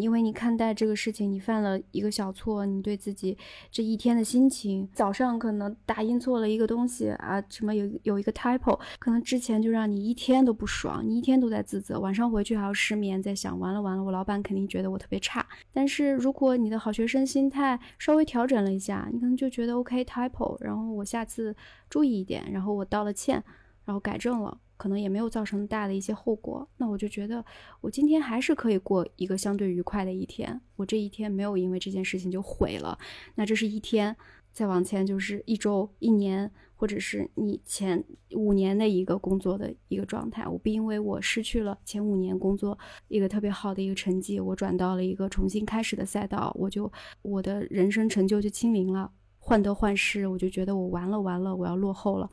因为你看待这个事情，你犯了一个小错，你对自己这一天的心情，早上可能打印错了一个东西啊，什么有一个 typo， 可能之前就让你一天都不爽，你一天都在自责，晚上回去还要失眠，在想完了我老板肯定觉得我特别差。但是如果你的好学生心态稍微调整了一下，你可能就觉得 OK typo， 然后我下次注意一点，然后我道了歉，然后改正了，可能也没有造成大的一些后果，那我就觉得我今天还是可以过一个相对愉快的一天，我这一天没有因为这件事情就毁了。那这是一天，再往前就是一周、一年，或者是你前5年的一个工作的一个状态。我不因为我失去了前5年工作一个特别好的一个成绩，我转到了一个重新开始的赛道，我的人生成就就清零了，患得患失，我就觉得我完了，我要落后了。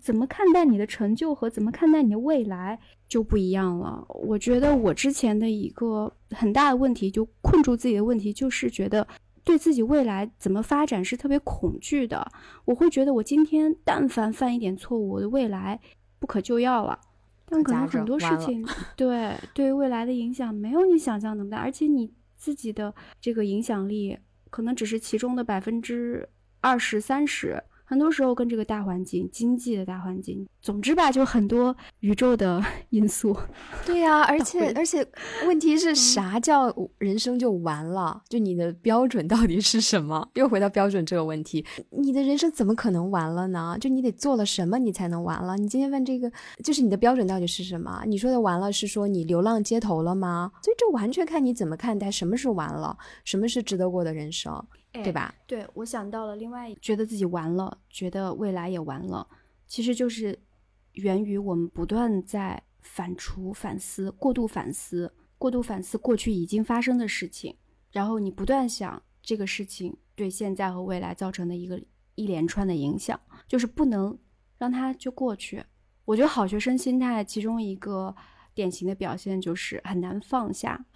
怎么看待你的成就和怎么看待你的未来就不一样了。我觉得我之前的一个很大的问题，就困住自己的问题，就是觉得对自己未来怎么发展是特别恐惧的。我会觉得我今天但凡犯一点错误，我的未来不可救药了。但可能很多事情对未来的影响没有你想象那么大，而且你自己的这个影响力可能只是其中的20-30%，很多时候跟这个大环境、经济的大环境，总之吧，就很多宇宙的因素。对呀、啊，而且问题是啥叫人生就完了、就你的标准到底是什么？又回到标准这个问题，你的人生怎么可能完了呢？就你得做了什么你才能完了？你今天问这个，就是你的标准到底是什么？你说的完了是说你流浪街头了吗？所以这完全看你怎么看待什么是完了，什么是值得过的人生。对吧？对，我想到了另外一个，觉得自己完了，觉得未来也完了，其实就是源于我们不断在反刍、反思、过度反思过去已经发生的事情，然后你不断想这个事情对现在和未来造成的一连串的影响，就是不能让它就过去。我觉得好学生心态其中一个典型的表现就是很难放下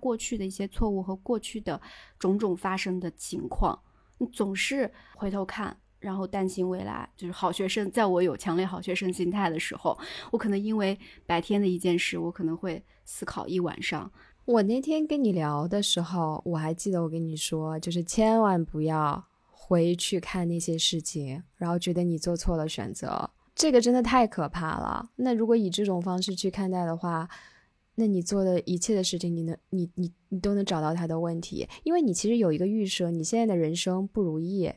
过去的一些错误和过去的种种发生的情况，你总是回头看，然后担心未来。就是好学生，在我有强烈好学生心态的时候，我可能因为白天的一件事，我可能会思考一晚上。我那天跟你聊的时候，我还记得我跟你说，就是千万不要回去看那些事情，然后觉得你做错了选择，这个真的太可怕了。那如果以这种方式去看待的话，那你做的一切的事情，你都能找到它的问题，因为你其实有一个预设，你现在的人生不如意，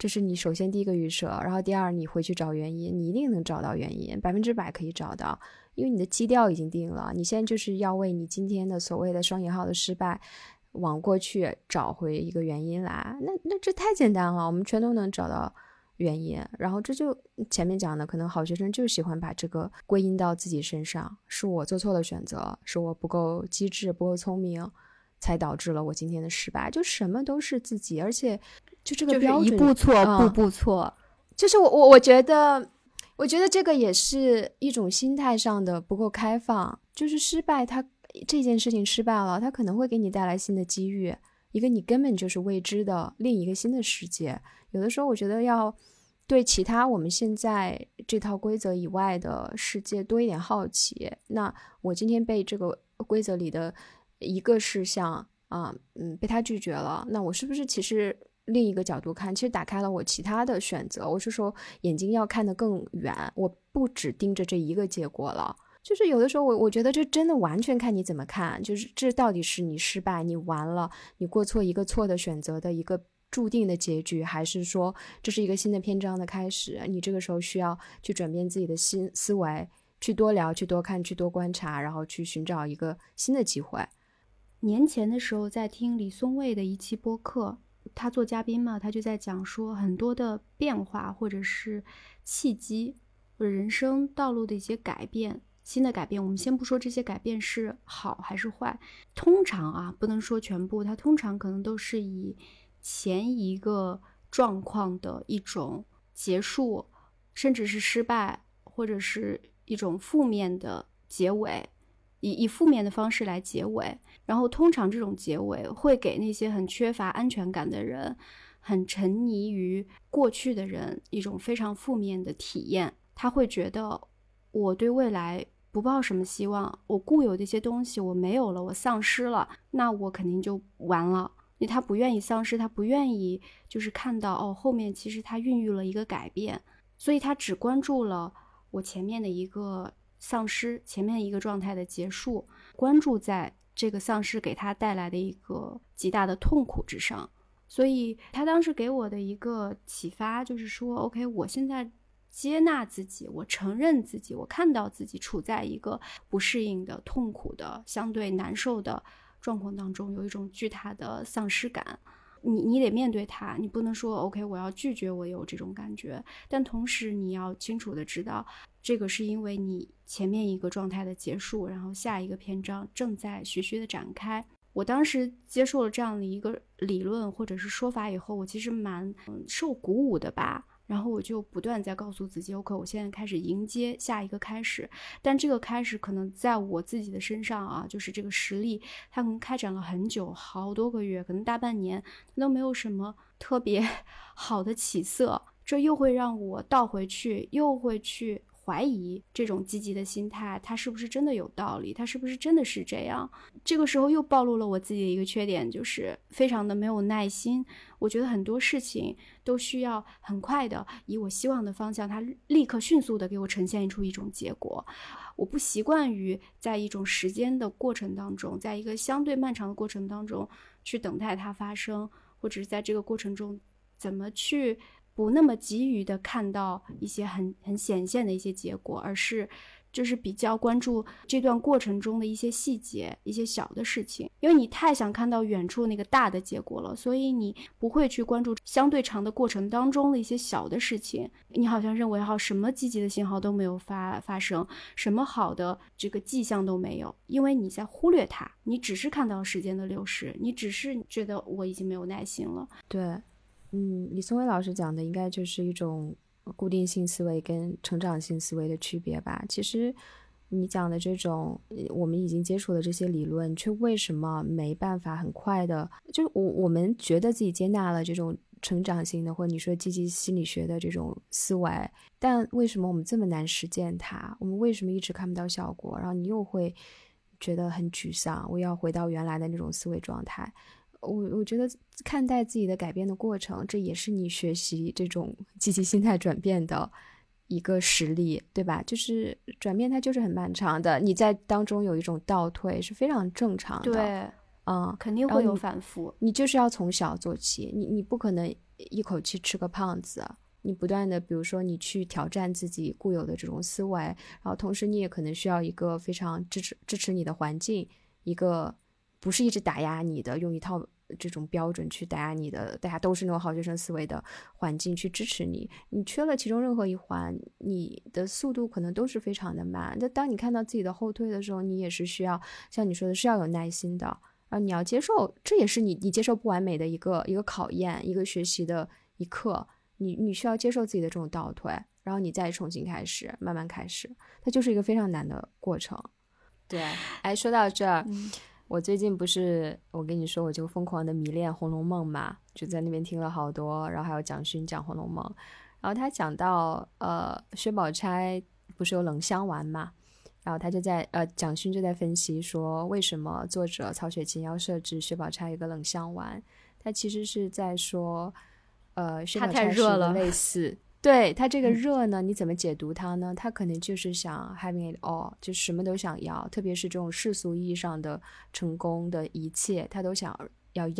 这是你首先第一个预设，然后第二你回去找原因，你一定能找到原因，100%可以找到，因为你的基调已经定了，你现在就是要为你今天的所谓的双引号的失败往过去找回一个原因来，那这太简单了，我们全都能找到原因。然后这就前面讲的，可能好学生就喜欢把这个归因到自己身上，是我做错了选择，是我不够机智不够聪明才导致了我今天的失败，就什么都是自己，而且就这个标准、就是、一步错步步错，就是我觉得这个也是一种心态上的不够开放，就是失败它这件事情失败了，它可能会给你带来新的机遇，一个你根本就是未知的另一个新的世界。有的时候我觉得要对其他我们现在这套规则以外的世界多一点好奇，那我今天被这个规则里的一个事项被他拒绝了，那我是不是其实另一个角度看，其实打开了我其他的选择，我是说眼睛要看得更远，我不只盯着这一个结果了。就是有的时候我觉得这真的完全看你怎么看，就是这到底是你失败你完了你过错一个错的选择的一个注定的结局，还是说这是一个新的篇章的开始，你这个时候需要去转变自己的思维，去多聊去多看去多观察，然后去寻找一个新的机会。年前的时候在听李松蔚的一期播客，他做嘉宾嘛，他就在讲说很多的变化或者是契机或者人生道路的一些改变，新的改变，我们先不说这些改变是好还是坏，通常不能说全部，它通常可能都是以前一个状况的一种结束，甚至是失败或者是一种负面的结尾，以负面的方式来结尾，然后通常这种结尾会给那些很缺乏安全感的人，很沉溺于过去的人一种非常负面的体验。他会觉得我对未来不抱什么希望，我固有的一些东西我没有了，我丧失了，那我肯定就完了。他不愿意丧失，他不愿意就是看到后面其实他孕育了一个改变，所以他只关注了我前面的一个丧失，前面一个状态的结束，关注在这个丧失给他带来的一个极大的痛苦之上。所以他当时给我的一个启发就是说 OK， 我现在接纳自己，我承认自己，我看到自己处在一个不适应的痛苦的相对难受的状况当中，有一种巨大的丧失感，你得面对它，你不能说 OK 我要拒绝我有这种感觉，但同时你要清楚的知道这个是因为你前面一个状态的结束，然后下一个篇章正在徐徐的展开。我当时接受了这样的一个理论或者是说法以后，我其实蛮受鼓舞的吧，然后我就不断在告诉自己 OK 我现在开始迎接下一个开始，但这个开始可能在我自己的身上就是这个实力它可能开展了很久，好多个月，可能大半年它都没有什么特别好的起色，这又会让我倒回去，又会去怀疑这种积极的心态它是不是真的有道理，它是不是真的是这样。这个时候又暴露了我自己的一个缺点，就是非常的没有耐心，我觉得很多事情都需要很快的以我希望的方向，它立刻迅速的给我呈现出一种结果。我不习惯于在一种时间的过程当中，在一个相对漫长的过程当中去等待它发生，或者是在这个过程中怎么去不那么急于的看到一些很显现的一些结果，而是就是比较关注这段过程中的一些细节，一些小的事情。因为你太想看到远处那个大的结果了，所以你不会去关注相对长的过程当中的一些小的事情。你好像认为什么积极的信号都没有发生，什么好的这个迹象都没有，因为你在忽略它，你只是看到时间的流逝，你只是觉得我已经没有耐心了。对，李松蔚老师讲的应该就是一种固定性思维跟成长性思维的区别吧。其实你讲的这种我们已经接触的这些理论，却为什么没办法很快的，就是我们觉得自己接纳了这种成长性的，或者你说积极心理学的这种思维，但为什么我们这么难实践它，我们为什么一直看不到效果，然后你又会觉得很沮丧，我要回到原来的那种思维状态。我觉得看待自己的改变的过程，这也是你学习这种积极心态转变的一个实例，对吧？就是转变它就是很漫长的，你在当中有一种倒退是非常正常的。对，啊，肯定会有反复。你就是要从小做起，你不可能一口气吃个胖子，你不断的，比如说你去挑战自己固有的这种思维，然后同时你也可能需要一个非常支持你的环境，一个不是一直打压你的，用一套这种标准去打压你的，大家都是那种好学生思维的环境去支持你。你缺了其中任何一环，你的速度可能都是非常的慢。但当你看到自己的后退的时候，你也是需要像你说的是要有耐心的，然后你要接受，这也是你接受不完美的一个考验，一个学习的一课。你需要接受自己的这种倒退，然后你再重新开始，慢慢开始，它就是一个非常难的过程。对，哎，说到这儿，我最近不是我跟你说我就疯狂的迷恋《红楼梦》嘛，就在那边听了好多，然后还有蒋勋讲《红楼梦》，然后他讲到薛宝钗不是有冷香丸嘛，然后他就在蒋勋就在分析说为什么作者曹雪芹要设置薛宝钗有个冷香丸，他其实是在说他太热了，类似对他这个热呢，你怎么解读它呢？他可能就是想 having it all， 就什么都想要，特别是这种世俗意义上的成功的一切，他都想要。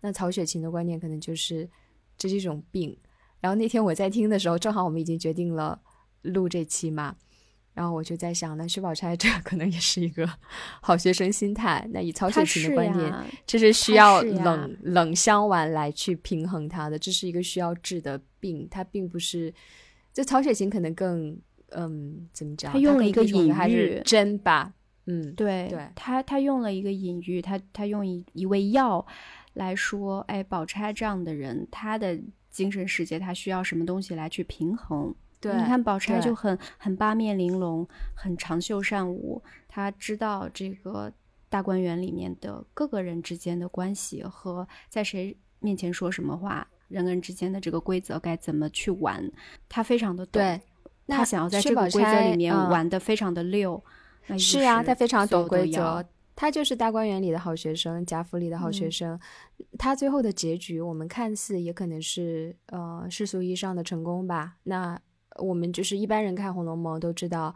那曹雪芹的观念可能就是这是一种病。然后那天我在听的时候，正好我们已经决定了录这期嘛，然后我就在想，那薛宝钗这可能也是一个好学生心态。那以曹雪芹的观点，这是需要冷香丸来去平衡它的，这是一个需要治的病，它并不是。就曹雪芹可能更怎么讲？他用了一个隐喻，还是针吧？嗯，对，他用了一个隐喻，他用一味药来说，哎，宝钗这样的人，他的精神世界，他需要什么东西来去平衡？对，你看宝钗就很八面玲珑，很长袖善舞，她知道这个大观园里面的各个人之间的关系和在谁面前说什么话，人跟人之间的这个规则该怎么去玩，她非常的懂。对，她想要在这个规则里面玩得非常的溜。是啊，她非常懂规则，她就是大观园里的好学生，贾府里的好学生。他最后的结局，我们看似也可能是世俗意义上的成功吧。那我们就是一般人看《红楼梦》都知道，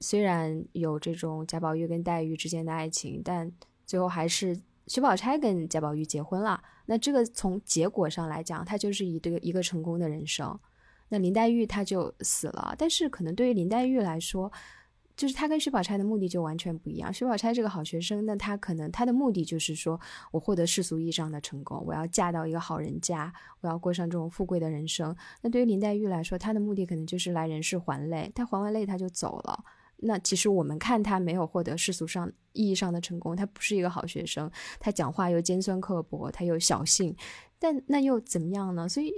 虽然有这种贾宝玉跟黛玉之间的爱情，但最后还是薛宝钗跟贾宝玉结婚了。那这个从结果上来讲，它就是一个成功的人生。那林黛玉她就死了，但是可能对于林黛玉来说，就是她跟薛宝钗的目的就完全不一样。薛宝钗这个好学生，那她可能她的目的就是说我获得世俗意义上的成功，我要嫁到一个好人家，我要过上这种富贵的人生。那对于林黛玉来说，她的目的可能就是来人世还泪，她还完泪她就走了。那其实我们看她没有获得世俗上意义上的成功，她不是一个好学生，她讲话又尖酸刻薄，她又小性，但那又怎么样呢？所以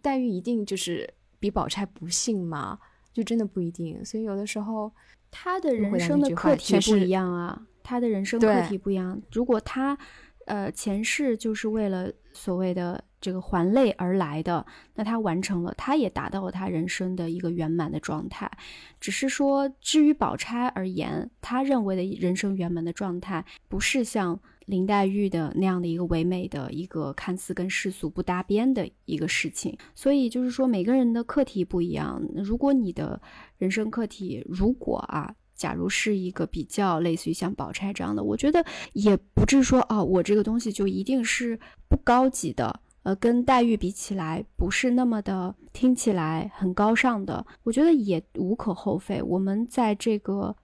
黛玉一定就是比宝钗不幸吗？就真的不一定。所以有的时候他的人生的课题不一样啊，他的人生课题不一样。如果他前世就是为了所谓的这个还泪而来的，那他完成了，他也达到了他人生的一个圆满的状态。只是说至于宝钗而言，他认为的人生圆满的状态不是像林黛玉的那样的一个唯美的一个看似跟世俗不搭边的一个事情。所以就是说每个人的课题不一样，如果你的人生课题假如是一个比较类似于像宝钗这样的，我觉得也不至说我这个东西就一定是不高级的，跟黛玉比起来不是那么的听起来很高尚的，我觉得也无可厚非。我们在这个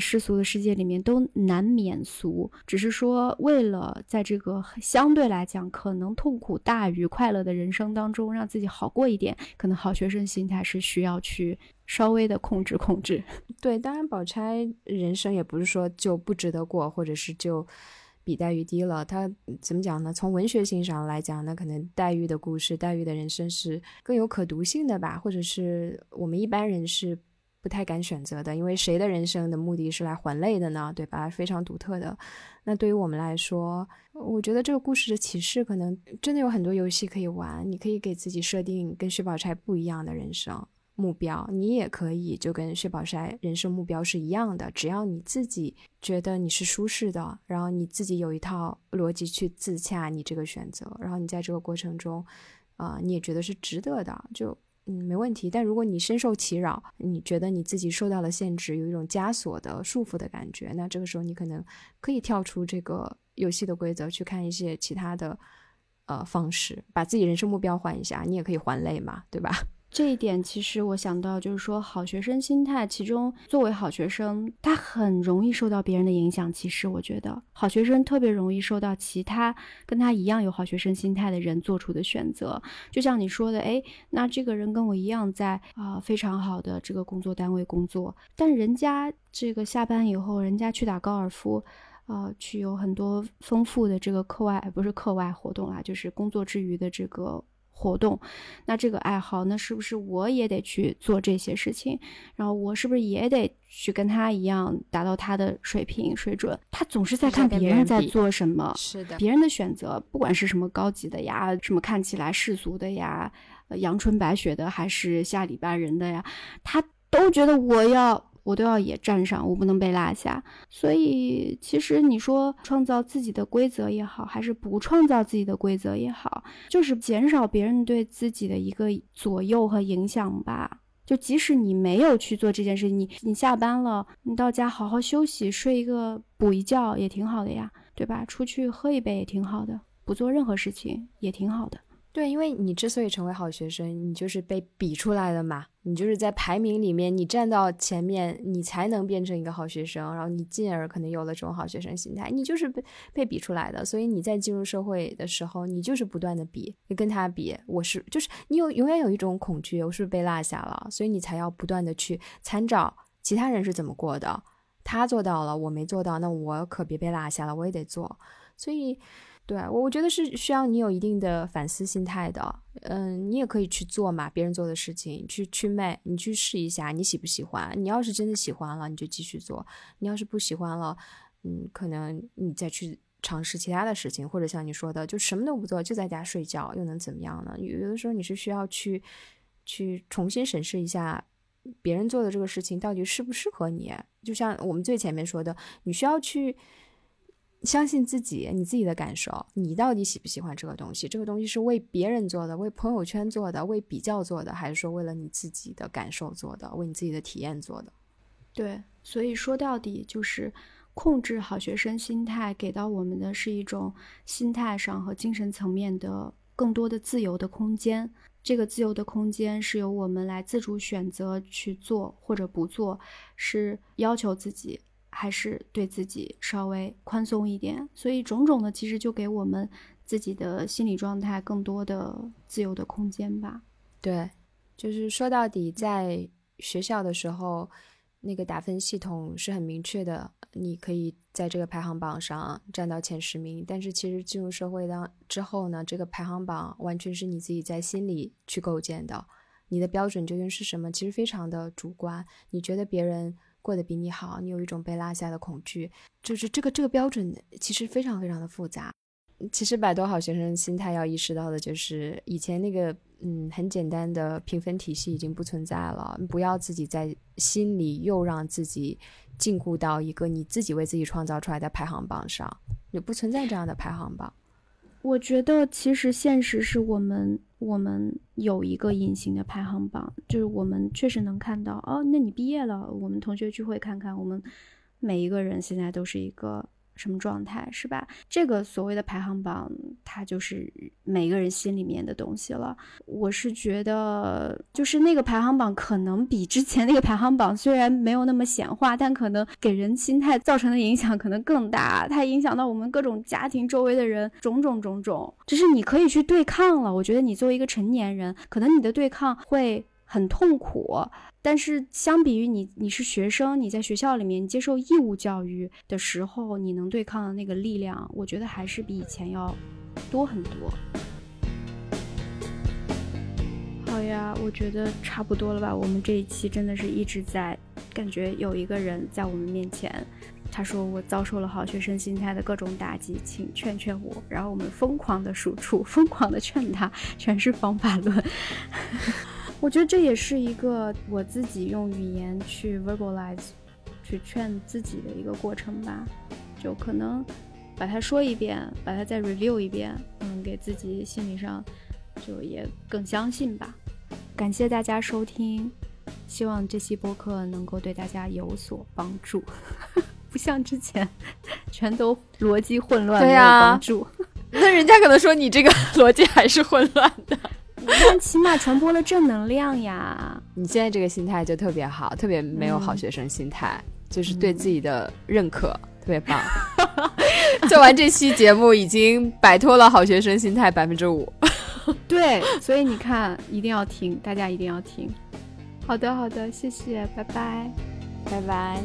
世俗的世界里面都难免俗，只是说为了在这个相对来讲可能痛苦大于快乐的人生当中让自己好过一点，可能好学生心态是需要去稍微的控制。对，当然宝钗人生也不是说就不值得过，或者是就比黛玉低了。他怎么讲呢？从文学性上来讲呢，可能黛玉的故事，黛玉的人生是更有可读性的吧，或者是我们一般人是不太敢选择的，因为谁的人生的目的是来还泪的呢？对吧？非常独特的。那对于我们来说，我觉得这个故事的启示可能真的有很多游戏可以玩，你可以给自己设定跟薛宝钗不一样的人生目标，你也可以就跟薛宝钗人生目标是一样的，只要你自己觉得你是舒适的，然后你自己有一套逻辑去自洽你这个选择，然后你在这个过程中你也觉得是值得的，就没问题。但如果你深受其扰，你觉得你自己受到了限制，有一种枷锁的束缚的感觉，那这个时候你可能可以跳出这个游戏的规则，去看一些其他的方式，把自己人生目标换一下，你也可以还类嘛，对吧？这一点其实我想到就是说好学生心态，其中作为好学生他很容易受到别人的影响，其实我觉得好学生特别容易受到其他跟他一样有好学生心态的人做出的选择。就像你说的，哎，那这个人跟我一样在非常好的这个工作单位工作，但人家这个下班以后人家去打高尔夫，去有很多丰富的这个不是课外活动啦，就是工作之余的这个活动，那这个爱好，那是不是我也得去做这些事情？然后我是不是也得去跟他一样达到他的水平水准？他总是在看别人在做什么，是的，别人的选择，不管是什么高级的呀，什么看起来世俗的呀，阳春白雪的，还是下里巴人的呀，他都觉得我都要也站上，我不能被落下。所以其实你说创造自己的规则也好，还是不创造自己的规则也好，就是减少别人对自己的一个左右和影响吧。就即使你没有去做这件事，你下班了，你到家好好休息，睡一个补一觉也挺好的呀，对吧？出去喝一杯也挺好的，不做任何事情也挺好的。对，因为你之所以成为好学生，你就是被比出来的嘛，你就是在排名里面你站到前面，你才能变成一个好学生，然后你进而可能有了这种好学生心态，你就是被比出来的。所以你在进入社会的时候，你就是不断的比，你跟他比，就是你永远有一种恐惧，我是不是被落下了，所以你才要不断的去参照其他人是怎么过的，他做到了我没做到，那我可别被落下了，我也得做。所以对，我觉得是需要你有一定的反思心态的。你也可以去做嘛，别人做的事情去卖，你去试一下，你喜不喜欢？你要是真的喜欢了，你就继续做；你要是不喜欢了，可能你再去尝试其他的事情，或者像你说的，就什么都不做，就在家睡觉，又能怎么样呢？有的时候你是需要去重新审视一下别人做的这个事情到底适不适合你。就像我们最前面说的，你需要去相信自己，你自己的感受，你到底喜不喜欢这个东西？这个东西是为别人做的，为朋友圈做的，为比较做的，还是说为了你自己的感受做的，为你自己的体验做的？对，所以说到底就是控制好学生心态，给到我们的是一种心态上和精神层面的更多的自由的空间。这个自由的空间是由我们来自主选择去做或者不做，是要求自己还是对自己稍微宽松一点。所以种种的其实就给我们自己的心理状态更多的自由的空间吧。对，就是说到底在学校的时候，那个打分系统是很明确的，你可以在这个排行榜上占到前10名，但是其实进入社会之后呢，这个排行榜完全是你自己在心里去构建的，你的标准究竟是什么其实非常的主观。你觉得别人过得比你好，你有一种被落下的恐惧，就是这个标准其实非常非常的复杂。其实摆脱好学生心态要意识到的就是以前那个很简单的评分体系已经不存在了，不要自己在心里又让自己禁锢到一个你自己为自己创造出来的排行榜上，也不存在这样的排行榜。我觉得其实现实是我们有一个隐形的排行榜，就是我们确实能看到，哦，那你毕业了，我们同学聚会看看我们每一个人现在都是一个什么状态，是吧？这个所谓的排行榜它就是每个人心里面的东西了。我是觉得就是那个排行榜可能比之前那个排行榜虽然没有那么显化，但可能给人心态造成的影响可能更大，它影响到我们各种家庭周围的人，种种，只是你可以去对抗了。我觉得你作为一个成年人，可能你的对抗会很痛苦，但是相比于你是学生，你在学校里面接受义务教育的时候，你能对抗的那个力量，我觉得还是比以前要多很多。好呀，我觉得差不多了吧，我们这一期真的是一直在感觉有一个人在我们面前，他说我遭受了好学生心态的各种打击，请劝劝我，然后我们疯狂的输出，疯狂的劝他，全是方法论。我觉得这也是一个我自己用语言去 verbalize 去劝自己的一个过程吧，就可能把它说一遍，把它再 review 一遍，给自己心理上就也更相信吧。感谢大家收听，希望这期播客能够对大家有所帮助。不像之前全都逻辑混乱，对啊，没有帮助。那人家可能说你这个逻辑还是混乱的，但起码传播了正能量呀。你现在这个心态就特别好，特别没有好学生心态，就是对自己的认可，特别棒。做完这期节目已经摆脱了好学生心态 5%。 对，所以你看一定要听，大家一定要听。好的好的，谢谢，拜拜拜拜。